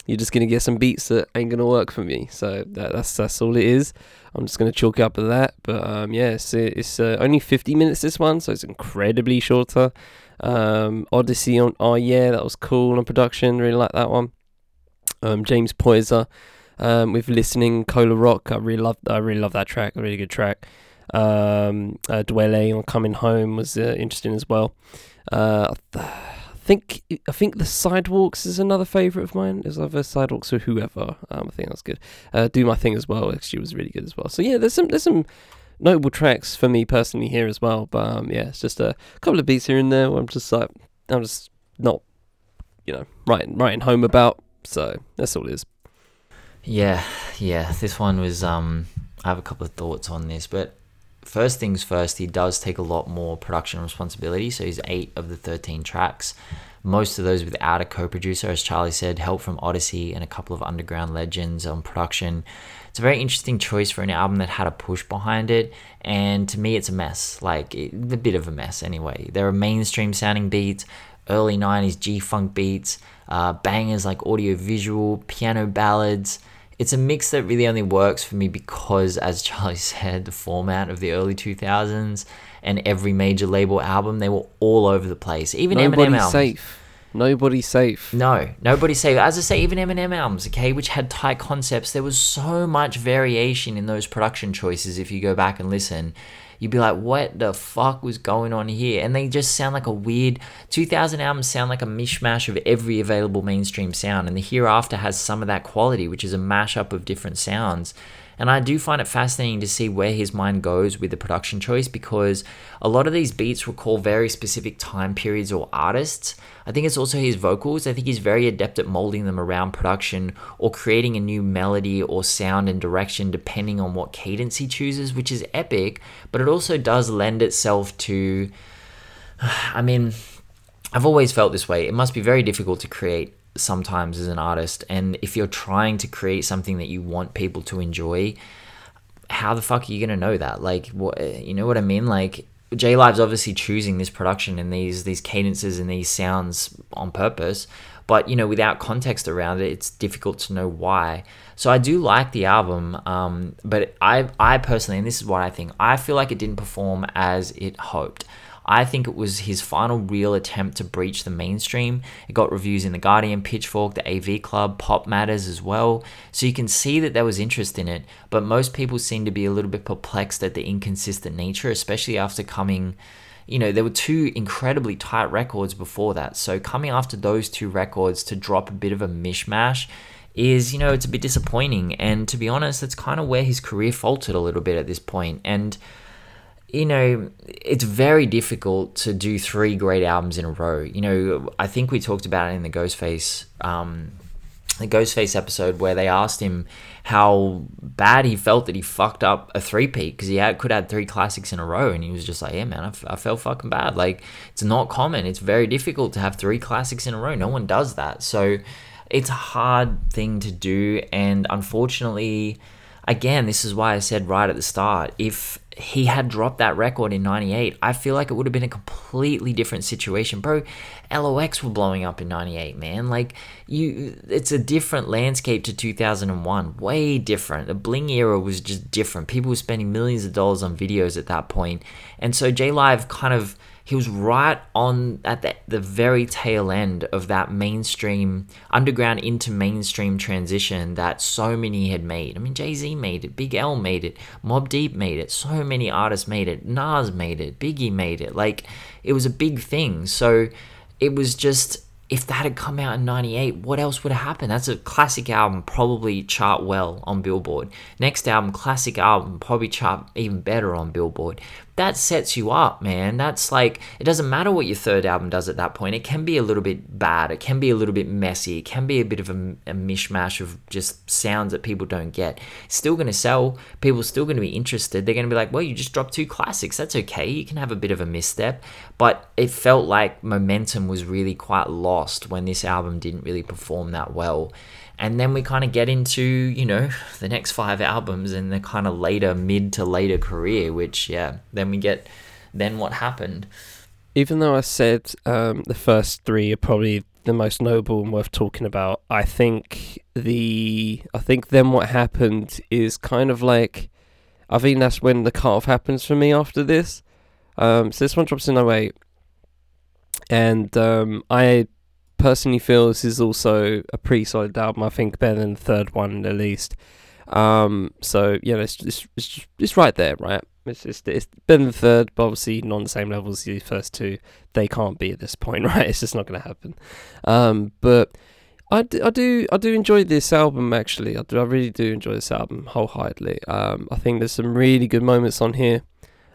you're just going to get some beats that ain't going to work for me, so that, that's that's all it is. I'm just going to chalk it up to that, but um, yeah, it's, it's uh, only fifty minutes this one, so it's incredibly shorter. um, Odyssey on Oh Yeah, that was cool on production, really like that one. um, James Poyser Um, with Listening, Cola Rock, I really love I really love that track, a really good track. Um, uh, Dwele on Coming Home was uh, interesting as well. Uh, I think I think The Sidewalks is another favourite of mine. There's other Sidewalks or whoever. Um, I think that's good. Uh, Do My Thing as well actually was really good as well. So yeah, there's some there's some notable tracks for me personally here as well. But um, yeah, it's just a couple of beats here and there where I'm just like I'm just not you know writing writing home about. So that's all it is. Yeah, yeah, this one was, um, I have a couple of thoughts on this, but first things first, he does take a lot more production responsibility, so he's eight of the thirteen tracks, most of those without a co-producer, as Charlie said, help from Odyssey and a couple of underground legends on production. It's a very interesting choice for an album that had a push behind it, and to me it's a mess, like, it, a bit of a mess anyway. There are mainstream sounding beats, early nineties G-funk beats, uh, bangers like audio-visual, piano ballads. It's a mix that really only works for me because, as Charlie said, the format of the early two thousands and every major label album, they were all over the place. Even Nobody's Eminem albums. Safe. Nobody's safe. No, nobody's safe. As I say, even Eminem albums, okay, which had tight concepts, there was so much variation in those production choices if you go back and listen. You'd be like, what the fuck was going on here? And they just sound like a weird... two thousand albums sound like a mishmash of every available mainstream sound, and the Hereafter has some of that quality, which is a mashup of different sounds. And I do find it fascinating to see where his mind goes with the production choice, because a lot of these beats recall very specific time periods or artists. I think it's also his vocals. I think he's very adept at molding them around production or creating a new melody or sound and direction depending on what cadence he chooses, which is epic, but it also does lend itself to... I mean, I've always felt this way. It must be very difficult to create sometimes as an artist, and if you're trying to create something that you want people to enjoy, how the fuck are you gonna know that? Like, what, you know what I mean? Like, J-Live's obviously choosing this production and these these cadences and these sounds on purpose, but you know, without context around it, it's difficult to know why. So I do like the album, um, but I I personally, and this is what I think, I feel like it didn't perform as it hoped. I think it was his final real attempt to breach the mainstream. It got reviews in The Guardian, Pitchfork, the A V Club, Pop Matters as well. So you can see that there was interest in it, but most people seem to be a little bit perplexed at the inconsistent nature, especially after coming, you know, there were two incredibly tight records before that. So coming after those two records to drop a bit of a mishmash is, you know, it's a bit disappointing. And to be honest, that's kind of where his career faltered a little bit at this point. And you know, it's very difficult to do three great albums in a row. You know, I think we talked about it in the Ghostface, um, the Ghostface episode where they asked him how bad he felt that he fucked up a three-peat because he had, could have had three classics in a row, and he was just like, yeah, man, I, f- I felt fucking bad. Like, it's not common. It's very difficult to have three classics in a row. No one does that. So it's a hard thing to do, and unfortunately... Again, this is why I said right at the start, if he had dropped that record in ninety-eight, I feel like it would have been a completely different situation. Bro, L O X were blowing up in ninety-eight, man. Like, you, it's a different landscape to two thousand one. Way different. The Bling era was just different. People were spending millions of dollars on videos at that point. And so J-Live kind of he was right on at the, the very tail end of that mainstream, underground into mainstream transition that so many had made. I mean, Jay-Z made it, Big L made it, Mobb Deep made it, so many artists made it, Nas made it, Biggie made it. Like, it was a big thing. So it was just, if that had come out in ninety-eight, what else would have happened? That's a classic album, probably chart well on Billboard. Next album, classic album, probably chart even better on Billboard. That sets you up, man. That's like, it doesn't matter what your third album does at that point. It can be a little bit bad. It can be a little bit messy. It can be a bit of a, a mishmash of just sounds that people don't get. It's still going to sell. People are still going to be interested. They're going to be like, well, you just dropped two classics. That's okay. You can have a bit of a misstep. But it felt like momentum was really quite lost when this album didn't really perform that well. And then we kind of get into, you know, the next five albums and the kind of later, mid to later career, which, yeah, then we get, then what happened? Even though I said um, the first three are probably the most noble and worth talking about, I think the, I think then what happened is kind of like, I think that's when the cut-off happens for me after this. Um, so this one drops in oh eight. And um, I... personally feel this is also a pretty solid album. I think better than the third one at least. Um, so you know, it's it's it's, it's right there, right? It's, it's it's better than the third, but obviously not on the same level as the first two. They can't be at this point, right? It's just not going to happen. Um, but I do, I do I do enjoy this album actually. I do, I really do enjoy this album wholeheartedly. Um, I think there's some really good moments on here.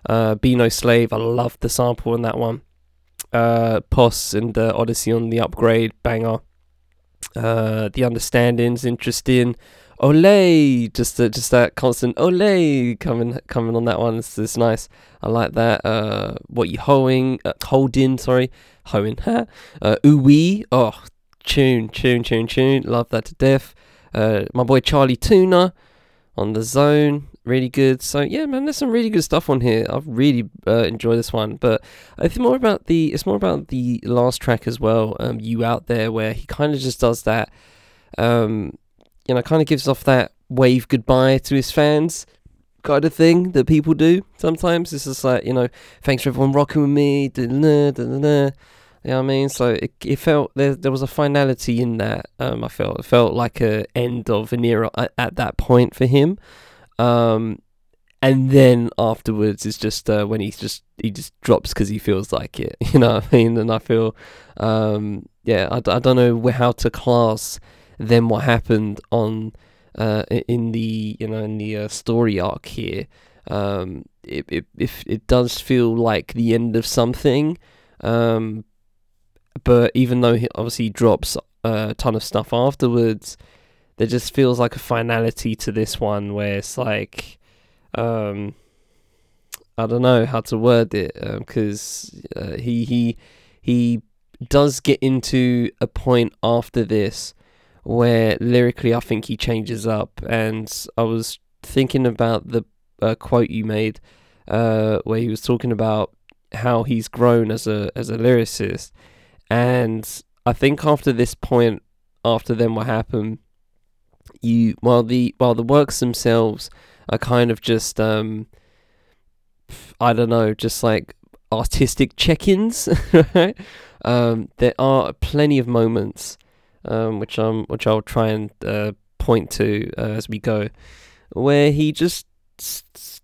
Uh, Be No Slave. I love the sample in that one. Uh, P O S and uh, Odyssey on the Upgrade, banger. Uh, the Understanding's interesting. Olay, just uh, just that constant olay coming coming on that one. It's, it's nice. I like that. Uh, what you hoeing? Uh, holding, sorry, hoeing. Huh? Uh, ooh-wee. Oh, tune, tune, tune, tune. Love that to death. Uh, my boy Charlie Tuna on the Zone. Really good. So yeah, man, there's some really good stuff on here. I've really uh, enjoyed this one, but I think more about the it's more about the last track as well. Um, you Out There, where he kind of just does that, um, you know, kind of gives off that wave goodbye to his fans kind of thing that people do sometimes. It's just like, you know, thanks for everyone rocking with me. Da-da-da, da-da-da. You know what I mean? So it, it felt there there was a finality in that. Um, I felt it felt like a end of an era at, at that point for him. Um, and then afterwards it's just, uh, when he's just, he just drops cause he feels like it, you know what I mean? And I feel, um, yeah, I, I don't know how to class then what happened on, uh, in the, you know, in the, uh, story arc here. Um, it, it, if it does feel like the end of something, um, but even though he obviously drops a ton of stuff afterwards, there just feels like a finality to this one where it's like, um, I don't know how to word it, because um, uh, he he he does get into a point after this where lyrically I think he changes up, and I was thinking about the uh, quote you made uh, where he was talking about how he's grown as a as a lyricist, and I think after this point, after then what happened. You while the while the works themselves are kind of just um I don't know, just like artistic check-ins, right? Um, there are plenty of moments um which um which I'll try and uh, point to uh, as we go, where he just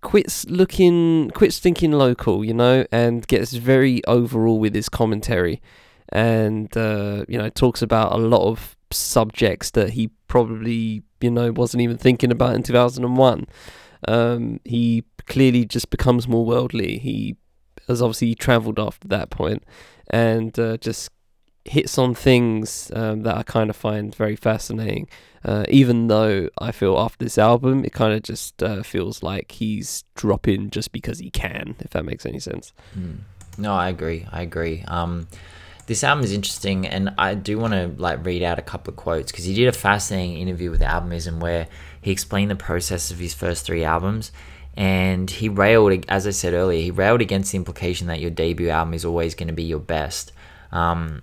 quits looking, quits thinking local, you know, and gets very overall with his commentary, and uh, you know, talks about a lot of subjects that he probably, you know, wasn't even thinking about in two thousand one. Um, he clearly just becomes more worldly. He has obviously travelled after that point, and uh, just hits on things um, that I kind of find very fascinating. Uh, even though I feel after this album, it kind of just uh, feels like he's dropping just because he can, if that makes any sense. Mm. No, I agree. I agree. Um, This album is interesting, and I do want to like read out a couple of quotes, because he did a fascinating interview with Albumism where he explained the process of his first three albums, and he railed, as I said earlier, he railed against the implication that your debut album is always going to be your best. Um,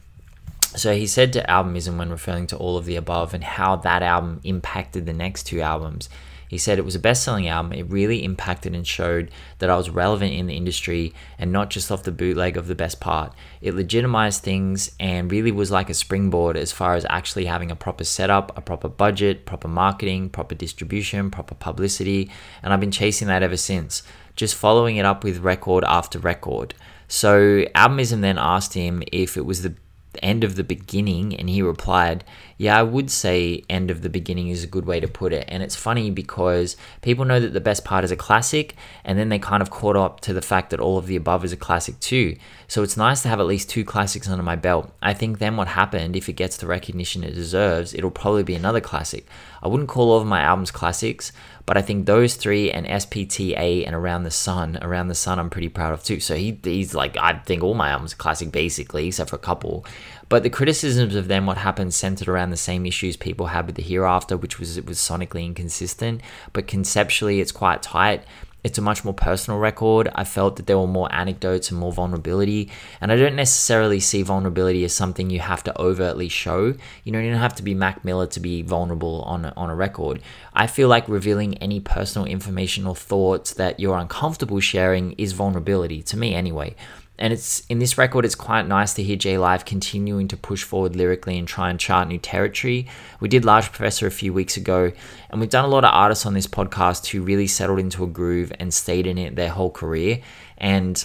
so he said to Albumism when referring to all of the above and how that album impacted the next two albums, He said it was a best-selling album. It really impacted and showed that I was relevant in the industry and not just off the bootleg of the best part. It legitimized things and really was like a springboard as far as actually having a proper setup, a proper budget, proper marketing, proper distribution, proper publicity. And I've been chasing that ever since, just following it up with record after record. So Albumism then asked him if it was the end of the beginning, and he replied, yeah, I would say end of the beginning is a good way to put it. And it's funny because people know that the best part is a classic, and then they kind of caught up to the fact that all of the above is a classic too. So it's nice to have at least two classics under my belt. I think then what happened, if it gets the recognition it deserves, it'll probably be another classic. I wouldn't call all of my albums classics, but I think those three and S P T A and Around the Sun, Around the Sun I'm pretty proud of too. So he, he's like, I think all my albums are classic basically, except for a couple. But the criticisms of them, what happened, centered around the same issues people had with the Hereafter, which was it was sonically inconsistent, but conceptually it's quite tight. It's a much more personal record. I felt that there were more anecdotes and more vulnerability. And I don't necessarily see vulnerability as something you have to overtly show. You know, you don't have to be Mac Miller to be vulnerable on, on a record. I feel like revealing any personal information or thoughts that you're uncomfortable sharing is vulnerability, to me anyway. And it's in this record, it's quite nice to hear J-Live continuing to push forward lyrically and try and chart new territory. We did Large Professor a few weeks ago, and we've done a lot of artists on this podcast who really settled into a groove and stayed in it their whole career. And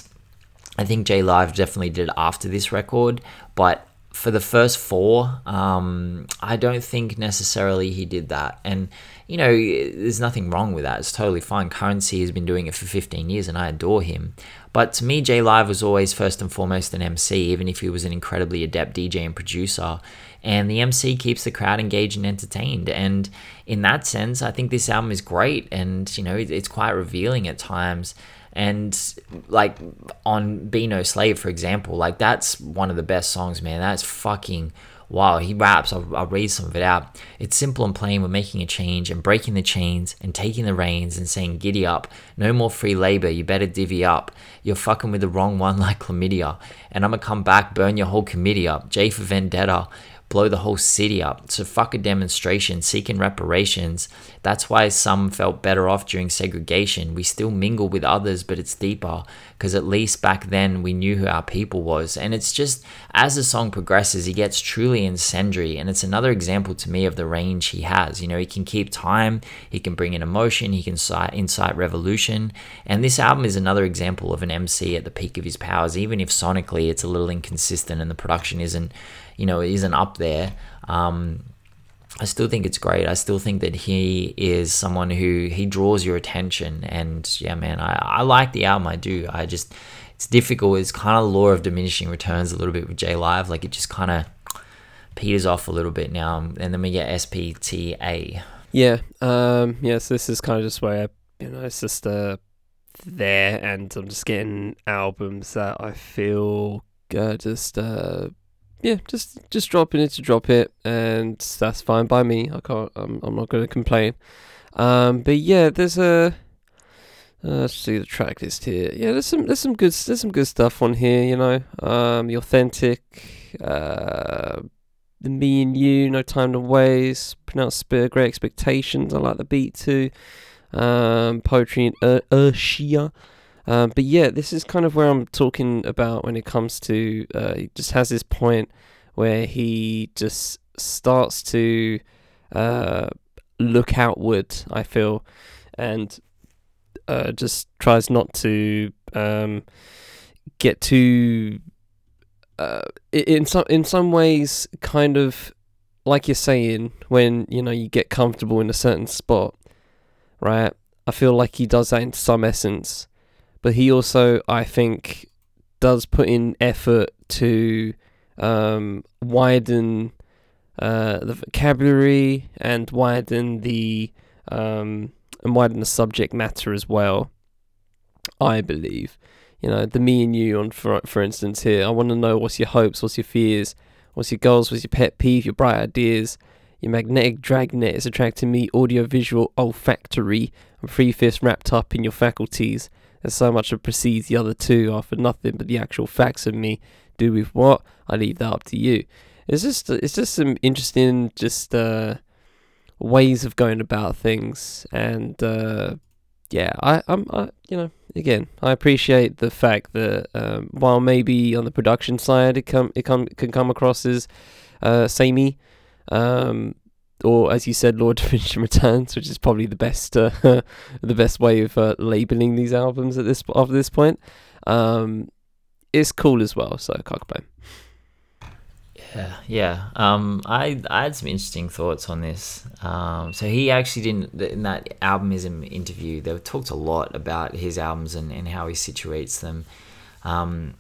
I think J-Live definitely did after this record, but for the first four, um, I don't think necessarily he did that. And, you know, there's nothing wrong with that. It's totally fine. Curren$y has been doing it for fifteen years, and I adore him. But to me, J-Live was always first and foremost an M C, even if he was an incredibly adept D J and producer. And the M C keeps the crowd engaged and entertained. And in that sense, I think this album is great. And, you know, it's quite revealing at times. And like on Be No Slave, for example, like that's one of the best songs, man. That's fucking wow. He raps. I'll, I'll read some of it out. It's simple and plain. We're making a change and breaking the chains and taking the reins and saying, giddy up. No more free labor. You better divvy up. You're fucking with the wrong one like chlamydia. And I'm going to come back, burn your whole committee up. J for Vendetta. Blow the whole city up. So fuck a demonstration, seeking reparations. That's why some felt better off during segregation. We still mingle with others, but it's deeper because at least back then we knew who our people was. And it's just, as the song progresses, he gets truly incendiary. And it's another example to me of the range he has. You know, he can keep time, he can bring in emotion, he can incite revolution. And this album is another example of an M C at the peak of his powers, even if sonically it's a little inconsistent and the production isn't, you know, it isn't up there. Um, I still think it's great. I still think that he is someone who, he draws your attention. And yeah, man, I, I like the album. I do. I just, it's difficult. It's kind of law of diminishing returns a little bit with J-Live. Like it just kind of peters off a little bit now. And then we get S P T A. Yeah. Um, yes, yeah, so this is kind of just where, I, you know, it's just uh, there. And I'm just getting albums that I feel uh, just... Uh, Yeah, just just dropping it to drop it, and that's fine by me. I can't. I'm I'm not going to complain. Um, but yeah, there's a. Uh, let's see the track list here. Yeah, there's some there's some good there's some good stuff on here. You know, um, the authentic, uh, the me and you, no time to waste, pronounced spirit, great expectations. I like the beat too. Um, poetry and Urshia. Um, but yeah, this is kind of where I'm talking about when it comes to, uh, he just has this point where he just starts to uh, look outward, I feel, and uh, just tries not to um, get too, uh, in some in some ways, kind of like you're saying, when, you know, you get comfortable in a certain spot, right? I feel like he does that in some essence. But he also, I think, does put in effort to um, widen uh, the vocabulary and widen the um, and widen the subject matter as well. I believe, you know, the me and you on for for instance here. I want to know what's your hopes, what's your fears, what's your goals, what's your pet peeve, your bright ideas. Your magnetic dragnet is attracting me. Audiovisual, olfactory. I'm three fifths wrapped up in your faculties. There's so much that precedes the other two after nothing but the actual facts of me. Do with what? I leave that up to you. It's just, it's just some interesting, just uh, ways of going about things. And uh, yeah, I, I'm, I, you know, again, I appreciate the fact that um, while maybe on the production side it come, it come, can come across as uh, samey, um, or as you said, Lord Diminishing Returns, which is probably the best, uh, the best way of uh, labeling these albums at this after this point. Um, it's cool as well, so I can't complain. Yeah, yeah. Um, I I had some interesting thoughts on this. Um, so he actually didn't, in that Albumism interview, they talked a lot about his albums and, and how he situates them. Um,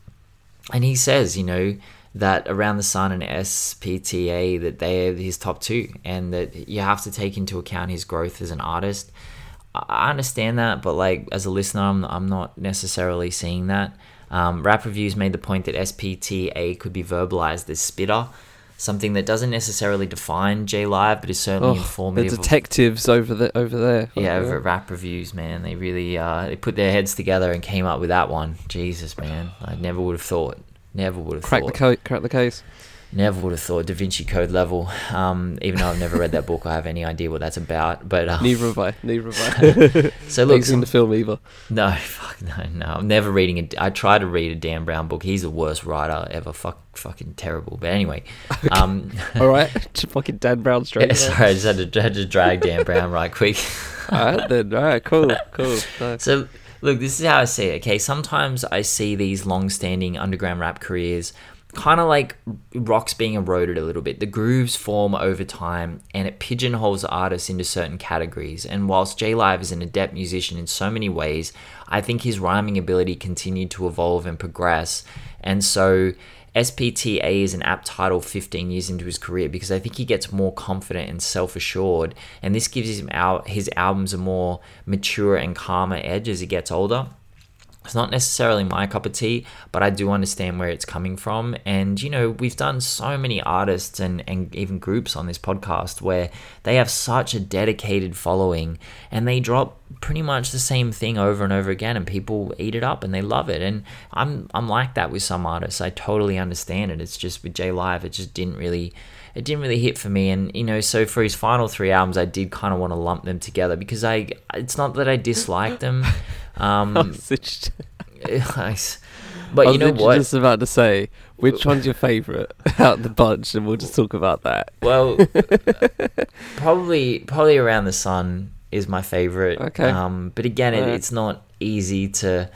and he says, you know, that Around the Sun and S P T A, that they are his top two, and that you have to take into account his growth as an artist. I understand that, but like as a listener, I'm, I'm not necessarily seeing that. Um, Rap Reviews made the point that S P T A could be verbalized as spitter, something that doesn't necessarily define J-Live, but is certainly oh, informative. The detectives of, over the over there. Yeah, over at Rap Reviews, man, they really uh, they put their heads together and came up with that one. Jesus, man, I never would have thought. Never would have crack thought. The co- crack the case. Never would have thought Da Vinci Code level. Um, even though I've never read that book, I have any idea what that's about. But um, neither have I. Neither have I. So look, he's in the film either. No, fuck no, no. I'm never reading it. I try to read a Dan Brown book. He's the worst writer ever. Fuck, fucking terrible. But anyway, okay. um, all right, just fucking Dan Brown straight. Yeah, sorry, I just had to, had to drag Dan Brown right quick. All right then. All right, cool, cool. Nice. So look, this is how I see it. Okay, sometimes I see these long-standing underground rap careers kind of like rocks being eroded a little bit. The grooves form over time, and it pigeonholes artists into certain categories. And whilst J-Live is an adept musician in so many ways, I think his rhyming ability continued to evolve and progress. And so S P T A is an apt title fifteen years into his career, because I think he gets more confident and self-assured, and this gives him out his albums a more mature and calmer edge as he gets older. It's not necessarily my cup of tea, but I do understand where it's coming from. And, you know, we've done so many artists and, and even groups on this podcast where they have such a dedicated following and they drop pretty much the same thing over and over again, and people eat it up and they love it. And I'm I'm like that with some artists. I totally understand it. It's just with J-Live, it just didn't really... it didn't really hit for me. And, you know, so for his final three albums, I did kind of want to lump them together, because I, it's not that I dislike them. Um, I just, but I you know what? I was just about to say, which one's your favorite out of the bunch? And we'll just talk about that. Well, probably, probably Around the Sun is my favorite. Okay. Um, but again, it, right. it's not easy to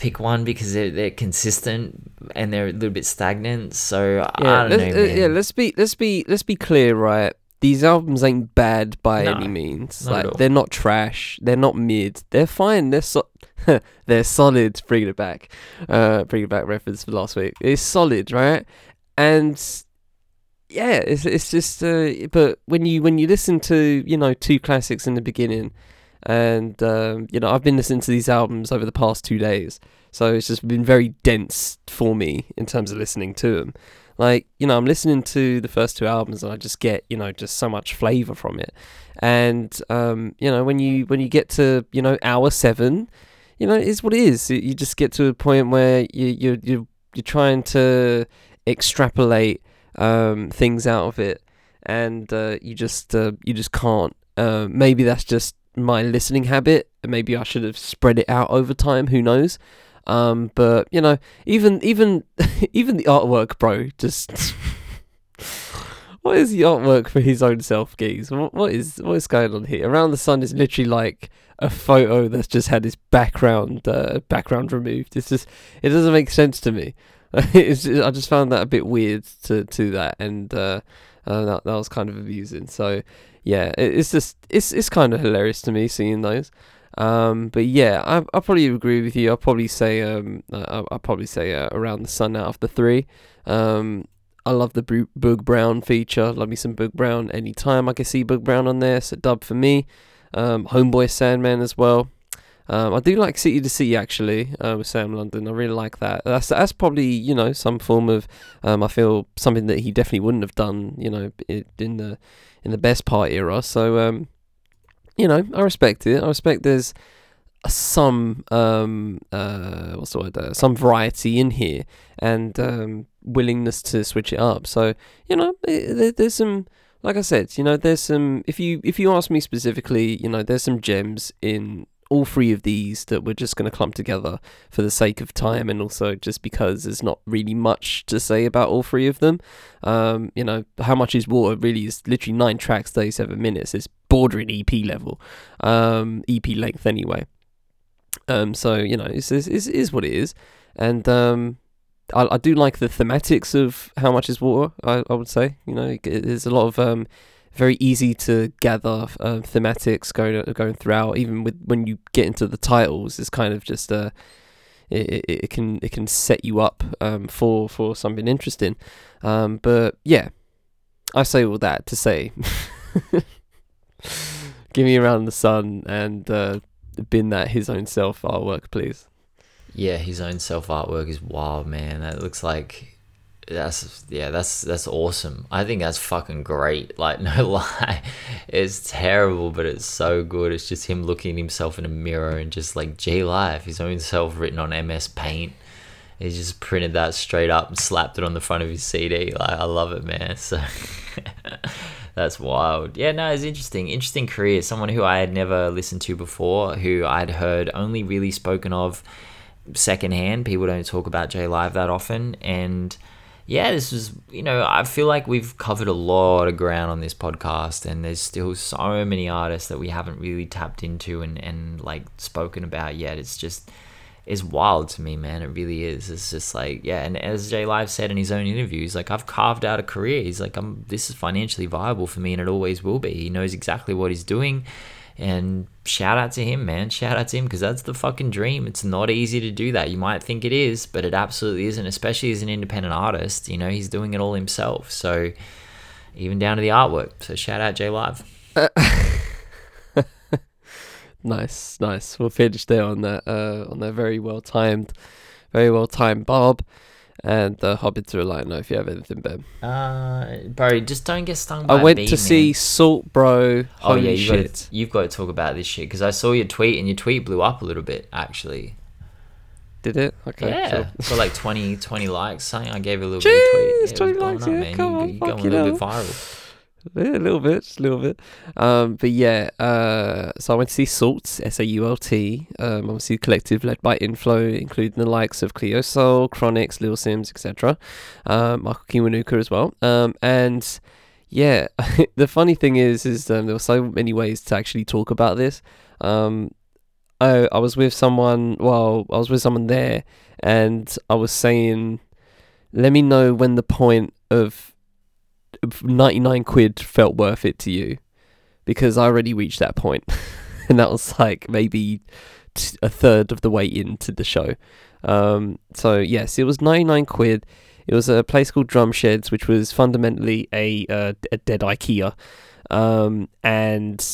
pick one, because they're, they're consistent and they're a little bit stagnant. So yeah, I don't know, man. Yeah, let's be let's be let's be clear, right? These albums ain't bad by no, any means. Like they're not trash. They're not mid. They're fine. They're so- they're solid. Bring it back. Uh, bring it back. Reference for last week. It's solid, right? And yeah, it's it's just. Uh, but when you when you listen to you know two classics in the beginning. And, um, you know, I've been listening to these albums over the past two days. So it's just been very dense for me in terms of listening to them. Like, you know, I'm listening to the first two albums and I just get, you know, just so much flavor from it. And, um, you know, when you when you get to, you know, hour seven, you know, it is what it is. You just get to a point where you, you, you're, you're trying to extrapolate um, things out of it. And uh, you just uh, you just can't. Uh, maybe that's just my listening habit. Maybe I should have spread it out over time, who knows. Um but you know, even even even the artwork, bro, just what is the artwork for his own self, geez? What, what is what is going on here? Around the Sun is literally like a photo that's just had its background uh, background removed. It's just, it doesn't make sense to me. It's just, I just found that a bit weird to to that, and uh, uh that, that was kind of amusing. So yeah, it's just it's it's kind of hilarious to me seeing those, um, but yeah, I I probably agree with you. I'll probably say um I I probably say uh, Around the Sun out of the three. Um, I love the Bo- Boog Brown feature. Love me some Boog Brown. Anytime I can see Boog Brown on there, it's a dub for me. Um, Homeboy Sandman as well. Um, I do like City to City actually uh, with Sam London. I really like that. That's that's probably you know some form of um, I feel something that he definitely wouldn't have done you know in the in the best part era. So um, you know I respect it. I respect there's some um, uh, what's the word? Uh, some variety in here, and um, willingness to switch it up. So you know there, there's some like I said, you know, there's some, if you if you ask me specifically, you know, there's some gems in all three of these that we're just going to clump together for the sake of time, and also just because there's not really much to say about all three of them. Um, you know, How Much Is Water really is literally nine tracks, thirty-seven minutes. It's bordering E P level, um, E P length anyway. Um, so, you know, it's, it's, it is what it is. And um, I, I do like the thematics of How Much Is Water, I, I would say. You know, there's a lot of um, very easy to gather uh, thematics going going throughout. Even with when you get into the titles, it's kind of just uh, it, it, it can it can set you up um, for for something interesting. Um, but yeah, I say all that to say, give me Around the Sun and uh, bin that His Own Self artwork, please. Yeah, His Own Self artwork is wild, man. That looks like. That's yeah, that's that's awesome. I think that's fucking great. Like, no lie, it's terrible, but it's so good. It's just him looking at himself in a mirror and just like J-Live, His Own Self written on M S Paint. He just printed that straight up and slapped it on the front of his C D. Like, I love it, man. So that's wild. Yeah, no, it's interesting. Interesting career. Someone who I had never listened to before, who I'd heard only really spoken of secondhand. People don't talk about J-Live that often, and yeah, this was, you know, I feel like we've covered a lot of ground on this podcast, and there's still so many artists that we haven't really tapped into and, and like spoken about yet. It's just, it's wild to me, man. It really is. It's just like, yeah. And as J-Live said in his own interviews, like, I've carved out a career. He's like, I'm, this is financially viable for me, and it always will be. He knows exactly what he's doing. And shout out to him, man. Shout out to him, because that's the fucking dream. It's not easy to do that. You might think it is, but it absolutely isn't, especially as an independent artist. You know, he's doing it all himself. So even down to the artwork. So shout out J-Live. Uh, nice, nice. We'll finish there on that, uh, on that very well-timed, very well-timed barb. And the uh, Hobbit Through a Light. No, if you have anything, Ben. Uh, bro, just don't get stung by a bee. I went bee, to man. see Salt, bro. Oh, Holy yeah, you shit. Gotta, you've got to talk about this shit, because I saw your tweet, and your tweet blew up a little bit, actually. Did it? Okay. Yeah. Sure. Got like twenty, twenty likes, something. I gave you a little Jeez, bit of tweet. twenty likes, up, yeah. Man. Come you, on, you going a little bit viral. Yeah, a little bit, just a little bit. Um, but yeah, uh, so I went to see Salt, S A U L T, um, obviously a collective led by Inflow, including the likes of Cleo Soul, Chronix, Lil Sims, et cetera. Um, Michael Kiwanuka as well. Um, and yeah, the funny thing is, is um, there were so many ways to actually talk about this. Um, I, I was with someone, well, I was with someone there, and I was saying, let me know when the point of ninety-nine quid felt worth it to you, because I already reached that point and that was like maybe t- a third of the way into the show. Um, so yes, it was ninety-nine quid. It was a place called Drum Sheds, which was fundamentally a, uh, a dead IKEA, um, and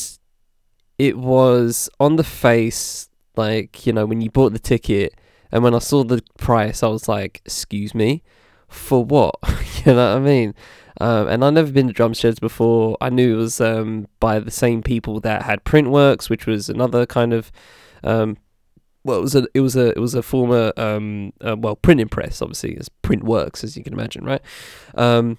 it was on the face, like, you know, when you bought the ticket and when I saw the price, I was like, excuse me, for what? You know what I mean? Um, and I've never been to Drum Sheds before. I knew it was um, by the same people that had Printworks, which was another kind of, um, well, it was a, it was a, it was a former, um, uh, well, printing press, obviously, it's Printworks, as you can imagine, right? Um,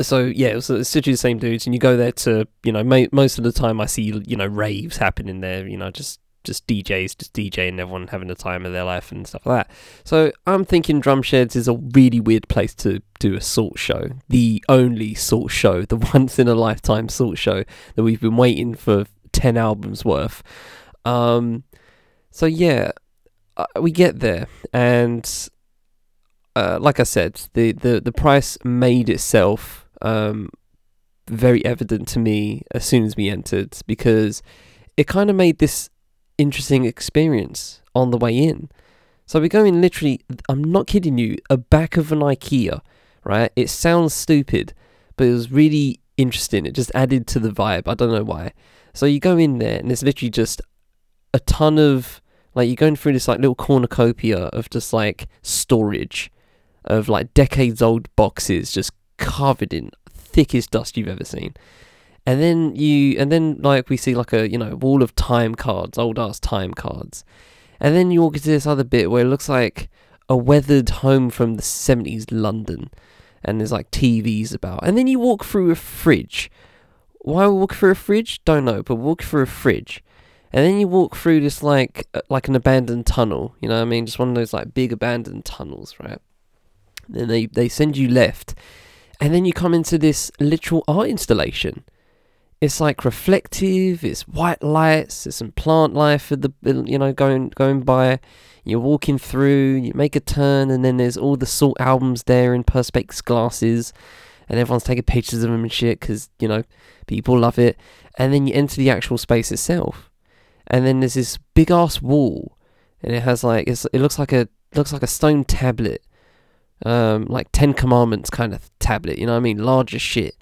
so yeah, it was essentially the same dudes, and you go there to, you know, ma- most of the time I see, you know, raves happening there, you know, just. just D Js, just DJing, everyone having the time of their life and stuff like that. So I'm thinking Drum Sheds is a really weird place to do a Salt show. The only Salt show, the once in a lifetime Salt show that we've been waiting for ten albums worth. Um, so yeah, uh, we get there, and uh, like I said, the, the, the price made itself um, very evident to me as soon as we entered, because it kind of made this interesting experience on the way in. So we go in, literally, I'm not kidding you, a back of an IKEA, right? It sounds stupid, but it was really interesting. It just added to the vibe. I don't know why. So you go in there, and it's literally just a ton of, like, you're going through this, like, little cornucopia of just, like, storage of, like, decades old boxes just covered in thickest dust you've ever seen. And then you, and then like we see like a, you know, wall of time cards, old ass time cards. And then you walk into this other bit where it looks like a weathered home from the seventies London. and there's like T Vs about. And then you walk through a fridge. Why walk through a fridge? Don't know, but walk through a fridge. And then you walk through this like like an abandoned tunnel, you know what I mean? Just one of those like big abandoned tunnels, right? And then they, they send you left. And then you come into this literal art installation. It's like reflective, it's white lights, there's some plant life for the, you know, going going by. You're walking through, you make a turn, and then there's all the Salt albums there in Perspex glasses, and everyone's taking pictures of them and shit, because, you know, people love it. And then you enter the actual space itself. And then there's this big ass wall, and it has like, it's, it looks like a looks like a stone tablet, um, like Ten Commandments kind of tablet, you know what I mean, large as shit.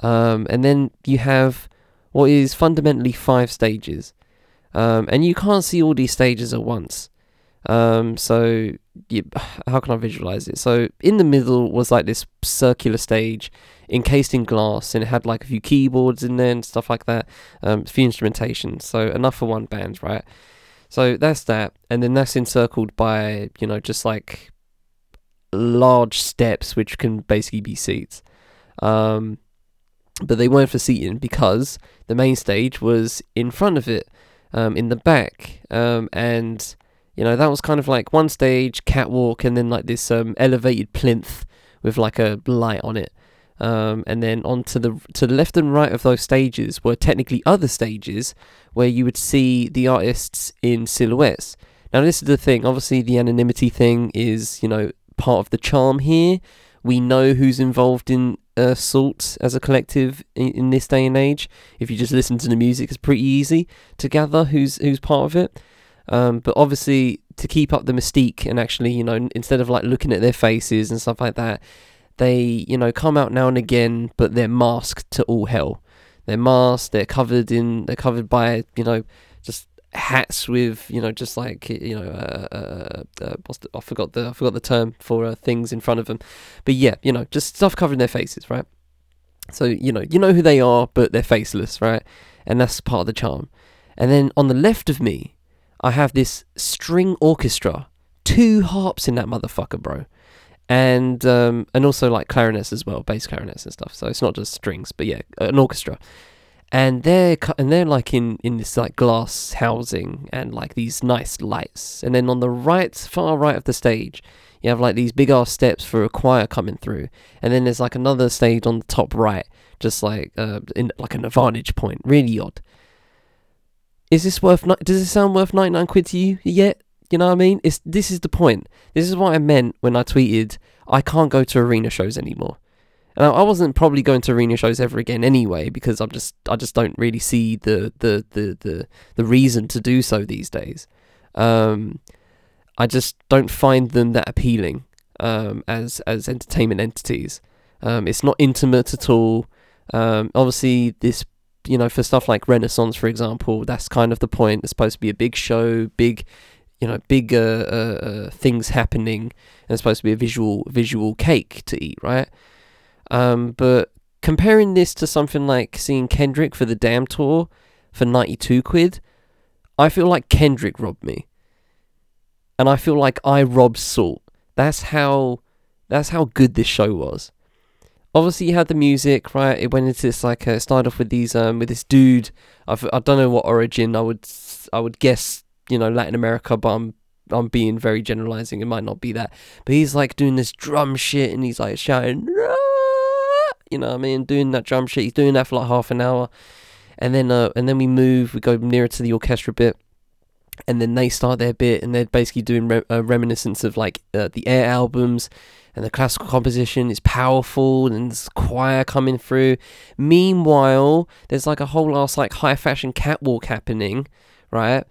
Um, and then you have what is fundamentally five stages, um, and you can't see all these stages at once. Um, so you, how can I visualize it? So in the middle was like this circular stage encased in glass, and it had like a few keyboards in there and stuff like that, um, a few instrumentation. So enough for one band, right? So that's that, and then that's encircled by, you know, just like large steps, which can basically be seats. Um... But they weren't for seating because the main stage was in front of it, um, in the back. Um, and, you know, that was kind of like one stage, catwalk, and then like this um, elevated plinth with like a light on it. Um, and then on to the, to the left and right of those stages were technically other stages where you would see the artists in silhouettes. Now, this is the thing. Obviously, the anonymity thing is, you know, part of the charm here. We know who's involved in uh, Salt as a collective in, in this day and age. If you just listen to the music, it's pretty easy to gather who's who's part of it. Um, but obviously, to keep up the mystique and actually, you know, instead of like looking at their faces and stuff like that, they, you know, come out now and again, but they're masked to all hell. They're masked. They're covered in. They're covered by, you know, just hats with, you know, just like, you know, uh, uh, uh, what's the, I forgot the I forgot the term for uh, things in front of them, but yeah, you know, just stuff covering their faces, right? So you know, you know who they are, but they're faceless, right? And that's part of the charm. And then on the left of me, I have this string orchestra, two harps in that motherfucker, bro, and um, and also like clarinets as well, bass clarinets and stuff. So it's not just strings, but yeah, an orchestra. And they're cu- and they're like in, in this like glass housing and like these nice lights. And then on the right, far right of the stage, you have like these big ass steps for a choir coming through. And then there's like another stage on the top right, just like uh, in like an vantage point. Really odd. Is this worth? Ni- Does it sound worth ninety-nine quid to you yet? You know what I mean? It's this is the point. This is what I meant when I tweeted, I can't go to arena shows anymore. And I wasn't probably going to arena shows ever again anyway, because I'm just I just don't really see the the the the, the reason to do so these days. Um, I just don't find them that appealing um, as as entertainment entities. Um, it's not intimate at all. Um, obviously, this you know for stuff like Renaissance, for example, that's kind of the point. It's supposed to be a big show, big you know big uh, uh, uh, things happening, and it's supposed to be a visual visual cake to eat, right? Um, but comparing this to something like seeing Kendrick for the Damn Tour for ninety-two quid, I feel like Kendrick robbed me. And I feel like I robbed Salt. That's how, that's how good this show was. Obviously you had the music, right? It went into this, like, uh, it started off with these, um, with this dude, I've, I don't know what origin, I would, I would guess, you know, Latin America, but I'm I'm being very generalizing, it might not be that. But he's like doing this drum shit and he's like shouting, "Rah!" You know what I mean? Doing that drum shit. He's doing that for like half an hour. And then uh, and then we move. We go nearer to the orchestra bit. And then they start their bit. And they're basically doing re- a reminiscence of like uh, the Air albums. And the classical composition is powerful. And there's choir coming through. Meanwhile, there's like a whole ass like high fashion catwalk happening. Right?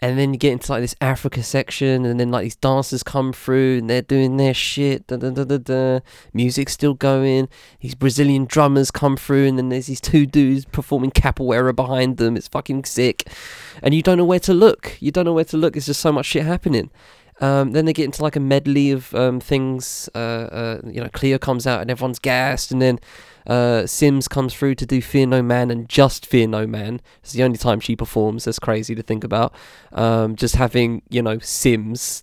And then you get into like this Africa section, and then like these dancers come through and they're doing their shit, da da da da da, music's still going, these Brazilian drummers come through, and then there's these two dudes performing capoeira behind them. It's fucking sick. And you don't know where to look. You don't know where to look. There's just so much shit happening. Um, then they get into like a medley of um, things, uh, uh, you know, Cleo comes out and everyone's gassed, and then uh, Sims comes through to do Fear No Man and just Fear No Man. It's the only time she performs, that's crazy to think about, um, just having, you know, Sims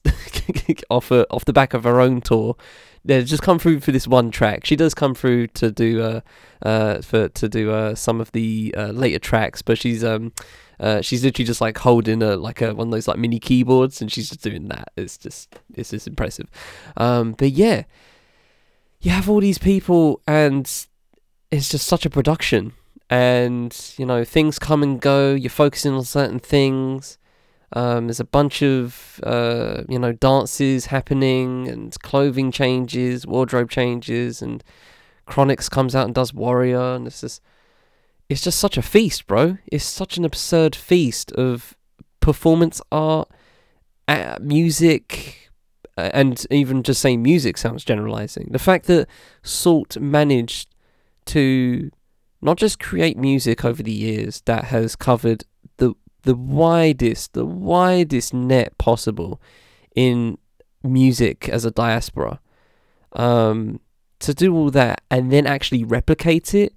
off, a, off the back of her own tour, yeah, just come through for this one track. She does come through to do uh, uh for to do uh some of the uh, later tracks, but she's um uh she's literally just like holding a like a one of those like mini keyboards, and she's just doing that. It's just it's just impressive. Um, but yeah, you have all these people, and it's just such a production. And, you know, things come and go, you're focusing on certain things, um, there's a bunch of, uh, you know, dances happening, and clothing changes, wardrobe changes, and Chronix comes out and does Warrior, and it's just, it's just such a feast, bro. It's such an absurd feast of performance art, uh, music, and even just saying music sounds generalizing. The fact that Salt managed to not just create music over the years that has covered the the widest, the widest net possible in music as a diaspora. Um, to do all that and then actually replicate it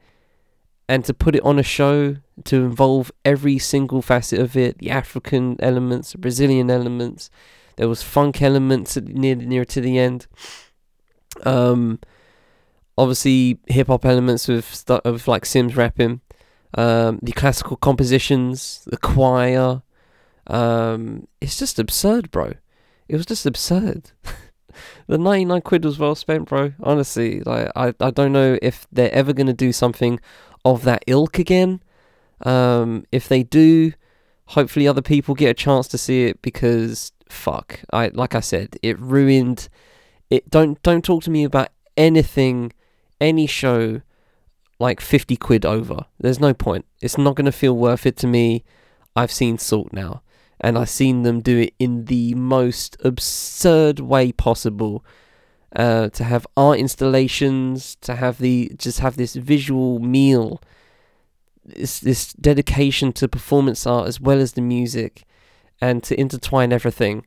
and to put it on a show to involve every single facet of it, the African elements, the Brazilian elements, there was funk elements near near to the end. Um... Obviously, hip hop elements with stuff of like Sims rapping, um, the classical compositions, the choir. Um, it's just absurd, bro. It was just absurd. The ninety-nine quid was well spent, bro. Honestly, like I, I don't know if they're ever gonna do something of that ilk again. Um, if they do, hopefully other people get a chance to see it, because fuck, I like I said, it ruined. It don't don't talk to me about anything. Any show like fifty quid over, there's no point. It's not going to feel worth it to me. I've seen Salt now, and I've seen them do it in the most absurd way possible, uh, to have art installations, to have the just have this visual meal, this, this dedication to performance art as well as the music, and to intertwine everything,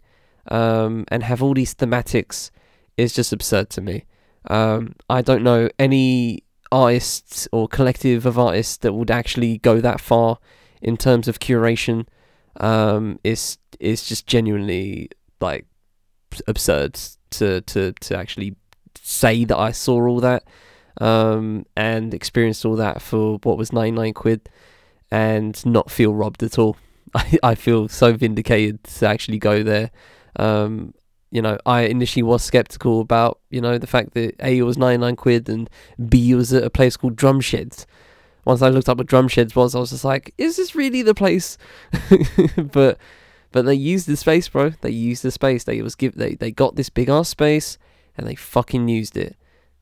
um, and have all these thematics is just absurd to me. Um, I don't know any artists or collective of artists that would actually go that far in terms of curation. Um, it's it's just genuinely like absurd to to to actually say that I saw all that, um, and experienced all that for what was ninety-nine quid, and not feel robbed at all. I I feel so vindicated to actually go there. Um, You know, I initially was sceptical about, you know, the fact that A, it was ninety-nine quid, and B, it was at a place called Drum Sheds. Once I looked up what Drum Sheds was, I was just like, is this really the place? but but they used the space, bro. They used the space. They was give they, they got this big ass space, and they fucking used it.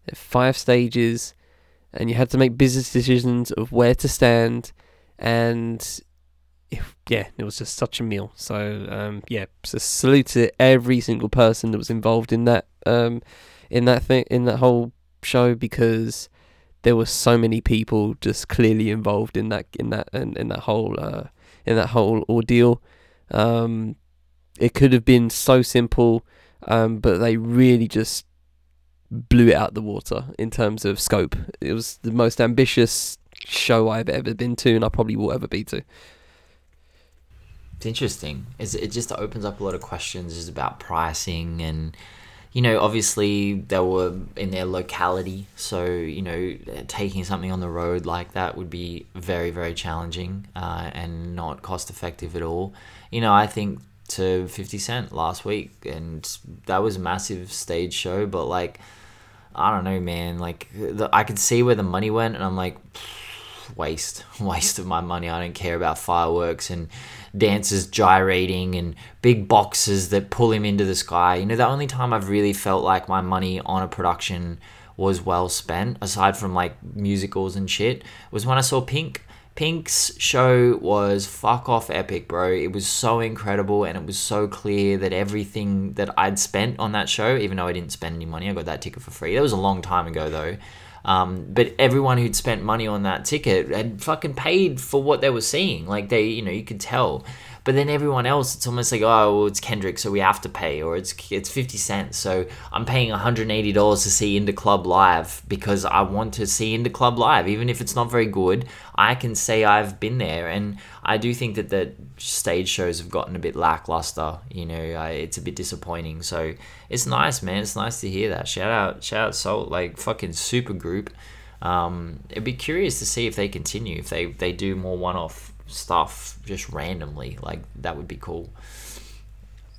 There were five stages, and you had to make business decisions of where to stand, and yeah, it was just such a meal. So um, yeah, so salute to every single person that was involved in that um, in that thing, in that whole show, because there were so many people just clearly involved in that in that in, in that whole uh, in that whole ordeal. Um, it could have been so simple, um, but they really just blew it out the water in terms of scope. It was the most ambitious show I've ever been to, and I probably will ever be to. It's interesting. It's, it just opens up a lot of questions just about pricing, and, you know, obviously they were in their locality, so, you know, taking something on the road like that would be very, very challenging, uh, and not cost effective at all. You know, I think to fifty cent last week, and that was a massive stage show, but, like, I don't know, man, like, the, I could see where the money went, and I'm like, waste, waste of my money. I don't care about fireworks and dancers gyrating and big boxes that pull him into the sky. You know, the only time I've really felt like my money on a production was well spent, aside from like musicals and shit, was when I saw Pink. Pink's show was fuck off epic, bro. It was so incredible, and it was so clear that everything that I'd spent on that show, even though I didn't spend any money, I got that ticket for free. That was a long time ago though. Um, but everyone who'd spent money on that ticket had fucking paid for what they were seeing. Like, they, you know, you could tell. But then everyone else, it's almost like, oh, well, it's Kendrick, so we have to pay, or it's it's fifty cents, so I'm paying one hundred eighty dollars to see Into Club Live because I want to see Into Club Live. Even if it's not very good, I can say I've been there. And I do think that the stage shows have gotten a bit lackluster. You know, I, it's a bit disappointing. So it's nice, man. It's nice to hear that. Shout out, shout out Salt, like fucking super group. Um, it'd be curious to see if they continue, if they, they do more one-off stuff just randomly. Like, that would be cool.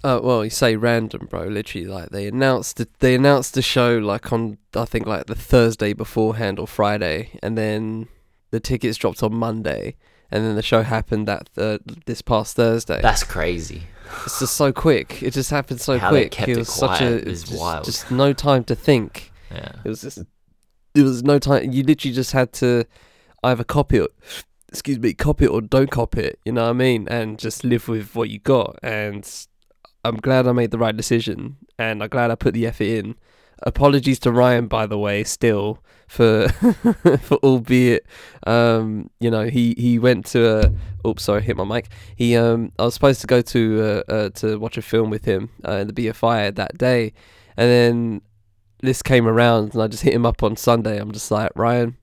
Uh, well, you say random, bro. Literally, like, they announced the, they announced the show, like, on, I think, like, the Thursday beforehand or Friday, and then the tickets dropped on Monday, and then the show happened that th- this past Thursday. That's crazy. It's just so quick. It just happened so How quick. They kept it, it was quiet. Such a, it was just, wild. Just no time to think. Yeah. It was just... There was no time. You literally just had to either copy it, excuse me, copy it or don't copy it. You know what I mean? And just live with what you got. And I'm glad I made the right decision. And I'm glad I put the effort in. Apologies to Ryan, by the way, still for for albeit, um, you know, he he went to a. Oops, sorry, hit my mic. He um, I was supposed to go to uh, uh to watch a film with him uh, in the B F I that day, and then this came around and I just hit him up on Sunday. I'm just like, Ryan,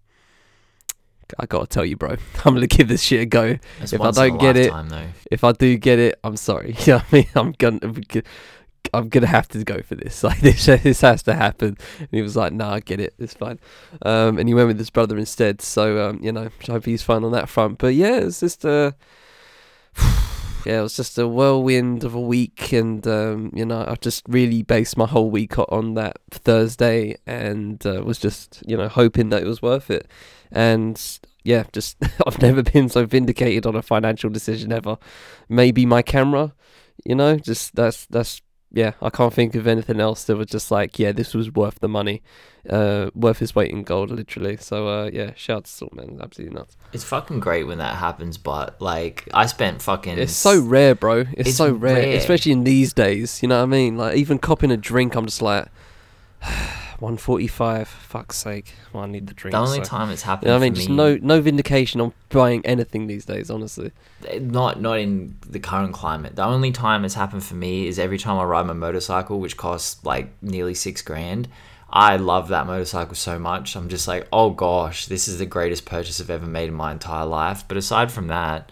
I gotta tell you, bro, I'm gonna give this shit a go. That's if I don't get it, though. If I do get it, I'm sorry. You know what I mean? I'm gonna, I'm gonna have to go for this. Like, this, this has to happen. And he was like, nah, I get it. It's fine. Um, and he went with his brother instead. So, um, you know, I hope he's fine on that front. But yeah, it's just a, yeah, it was just a whirlwind of a week, and um, you know, I just really based my whole week on that Thursday, and uh, was just, you know, hoping that it was worth it. And yeah, just I've never been so vindicated on a financial decision ever. Maybe my camera, you know, just that's that's yeah, I can't think of anything else that was just like, yeah, this was worth the money, uh, worth its weight in gold, literally. So, uh, yeah, shout out to Salt, man, absolutely nuts. It's fucking great when that happens, but, like, I spent fucking... It's so rare, bro. It's, it's so rare, rare, especially in these days, you know what I mean? Like, even copping a drink, I'm just like, one forty-five, fuck's sake, well, I need the drink. The only so. time it's happened, you know what I mean? Just me. no no vindication on buying anything these days, honestly. Not not in the current climate. The only time it's happened for me is every time I ride my motorcycle, which costs like nearly six grand. I love that motorcycle so much. I'm just like, oh gosh, this is the greatest purchase I've ever made in my entire life. But aside from that,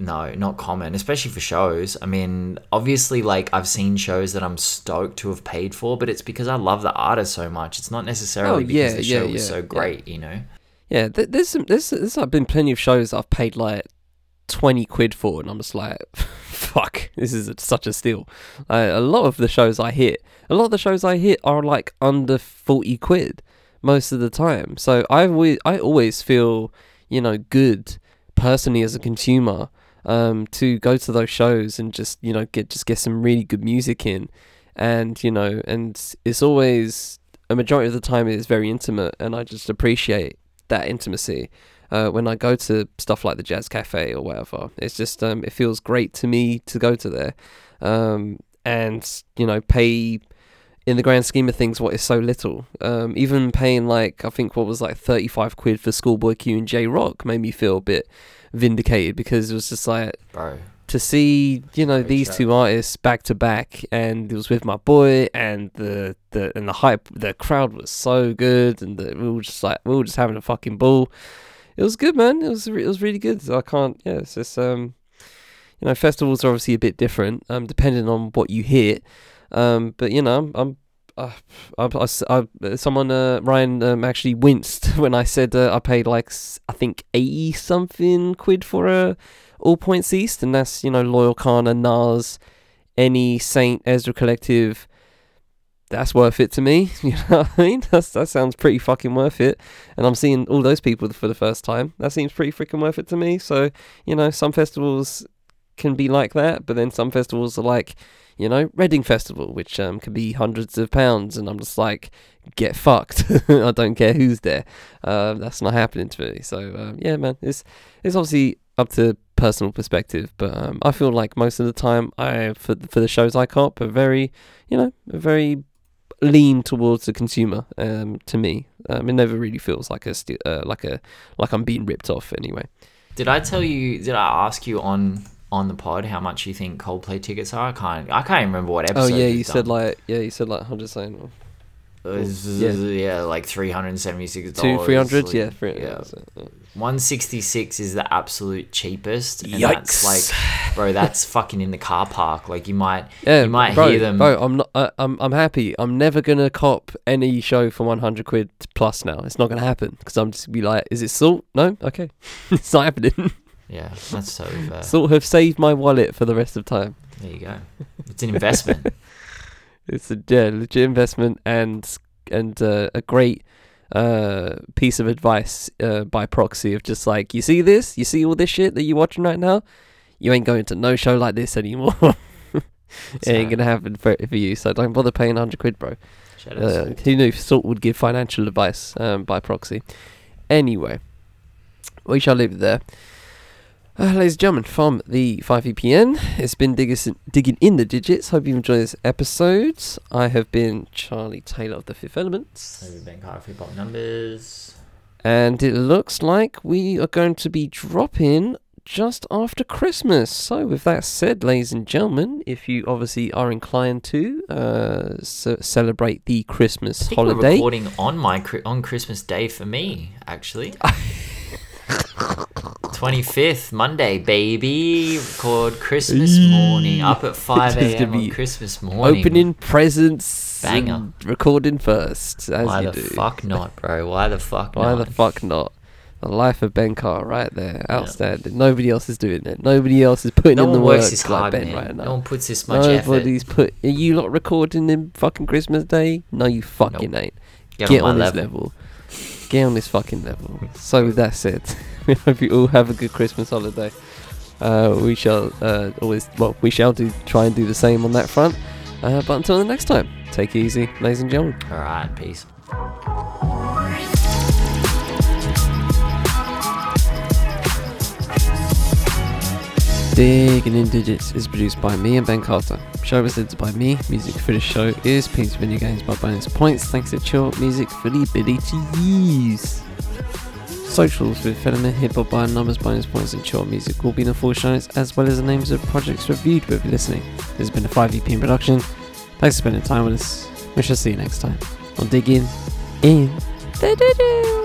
no, not common, especially for shows. I mean, obviously, like, I've seen shows that I'm stoked to have paid for, but it's because I love the artist so much. It's not necessarily oh, yeah, because the yeah, show yeah, was so great, yeah. you know? Yeah, there's some, there's, there's like been plenty of shows I've paid, like, twenty quid for, and I'm just like, fuck, this is such a steal. Uh, a lot of the shows I hit, a lot of the shows I hit are, like, under forty quid most of the time. So I always, I always feel, you know, good personally as a consumer, um to go to those shows and just, you know, get just get some really good music in. And, you know, and it's always a majority of the time it's very intimate, and I just appreciate that intimacy uh when I go to stuff like the Jazz Cafe or whatever. It's just um it feels great to me to go to there, um and, you know, pay in the grand scheme of things what is so little. Um even paying, like, I think what was like thirty-five quid for Schoolboy Q and J-Rock made me feel a bit vindicated, because it was just like, bro, to see, you know, these two artists back to back, and it was with my boy, and the the and the hype, the crowd was so good, and the, we were just like we were just having a fucking ball. It was good, man. It was it was really good. I can't. Yeah, it's just um, you know, festivals are obviously a bit different, um, depending on what you hear, um, but you know, I'm. I'm Uh, I, I, I, someone, uh, Ryan, um, actually winced when I said uh, I paid like I think eighty something quid for a uh, All Points East, and that's, you know, Loyal Kana, Nas, Any Saint, Ezra Collective. That's worth it to me. You know what I mean? That's, that sounds pretty fucking worth it. And I'm seeing all those people for the first time. That seems pretty freaking worth it to me. So, you know, some festivals can be like that, but then some festivals are like, you know, Reading Festival, which um, can be hundreds of pounds, and I'm just like, get fucked. I don't care who's there. Um, that's not happening to me. So, um, yeah, man, it's it's obviously up to personal perspective, but um, I feel like most of the time, I for, for the shows I cop are very, you know, very lean towards the consumer. Um, to me, um, it never really feels like a st- uh, like a like I'm being ripped off anyway. Did I tell you? Did I ask you on on the pod how much you think Coldplay tickets are. I can't. I can't even remember what episode. Oh yeah, you said done. like yeah, you said like hundred saying. Yeah. yeah, like three hundred and seventy-six dollars. Two three hundred, like, yeah, three hundred. Yeah. One sixty-six is the absolute cheapest. And Yikes! That's like, bro, that's fucking in the car park. Like you might, yeah, you might bro, hear them. Bro, I'm not. I, I'm. I'm happy. I'm never gonna cop any show for one hundred quid plus now. It's not gonna happen because I'm just be like, is it Salt? No, okay, it's not happening. Yeah, that's so fair. Sort of saved my wallet for the rest of time. There you go. It's an investment. It's a yeah, legit investment and and uh, a great uh, piece of advice uh, by proxy of just like, you see this? You see all this shit that you're watching right now? You ain't going to no show like this anymore. It so, ain't going to happen for, for you, so don't bother paying one hundred quid, bro. Uh, who knew Salt would give financial advice um, by proxy? Anyway, we shall leave it there. Uh, ladies and gentlemen, from the five E P N, it's been diggis- digging in the digits. Hope you enjoy this episode. I have been Charlie Taylor of the Fifth Elements. I've been Kyle of Hip Hop Numbers. And it looks like we are going to be dropping just after Christmas. So with that said, ladies and gentlemen, if you obviously are inclined to uh, c- celebrate the Christmas I think holiday. We're recording on, my, on Christmas Day for me, actually. twenty-fifth, Monday, baby. Record Christmas morning. Up at five a.m. on Christmas morning. Opening presents. Banger. Recording first, as Why you the do. fuck not, bro? Why the fuck Why not? Why the fuck not? The life of Ben Carr right there. Outstanding. Yep. Nobody else is doing it. Nobody else is putting no in the work like Ben man. right now. No one puts this much Nobody's effort. Nobody's put... Are you lot recording in fucking Christmas Day? No, you fucking nope. ain't. Get, Get on, on this level. level. Get on this fucking level. So with that said, we hope you all have a good Christmas holiday. Uh, we shall uh, always, well, we shall do try and do the same on that front. Uh, but until the next time, take it easy, ladies and gentlemen. All right, peace. Digging in Digits is produced by me and Ben Carter. The show was edited by me. Music for the show is Pete's Video Games by Bonus Points. Thanks to Chill Music for the ability to use. Socials with Fenimore, Hip Hop by Numbers, Bonus Points and Chill Music will be in the full show notes, as well as the names of projects reviewed with listening. This has been a five E P production. Thanks for spending time with us. We shall see you next time on Digging in the Digits.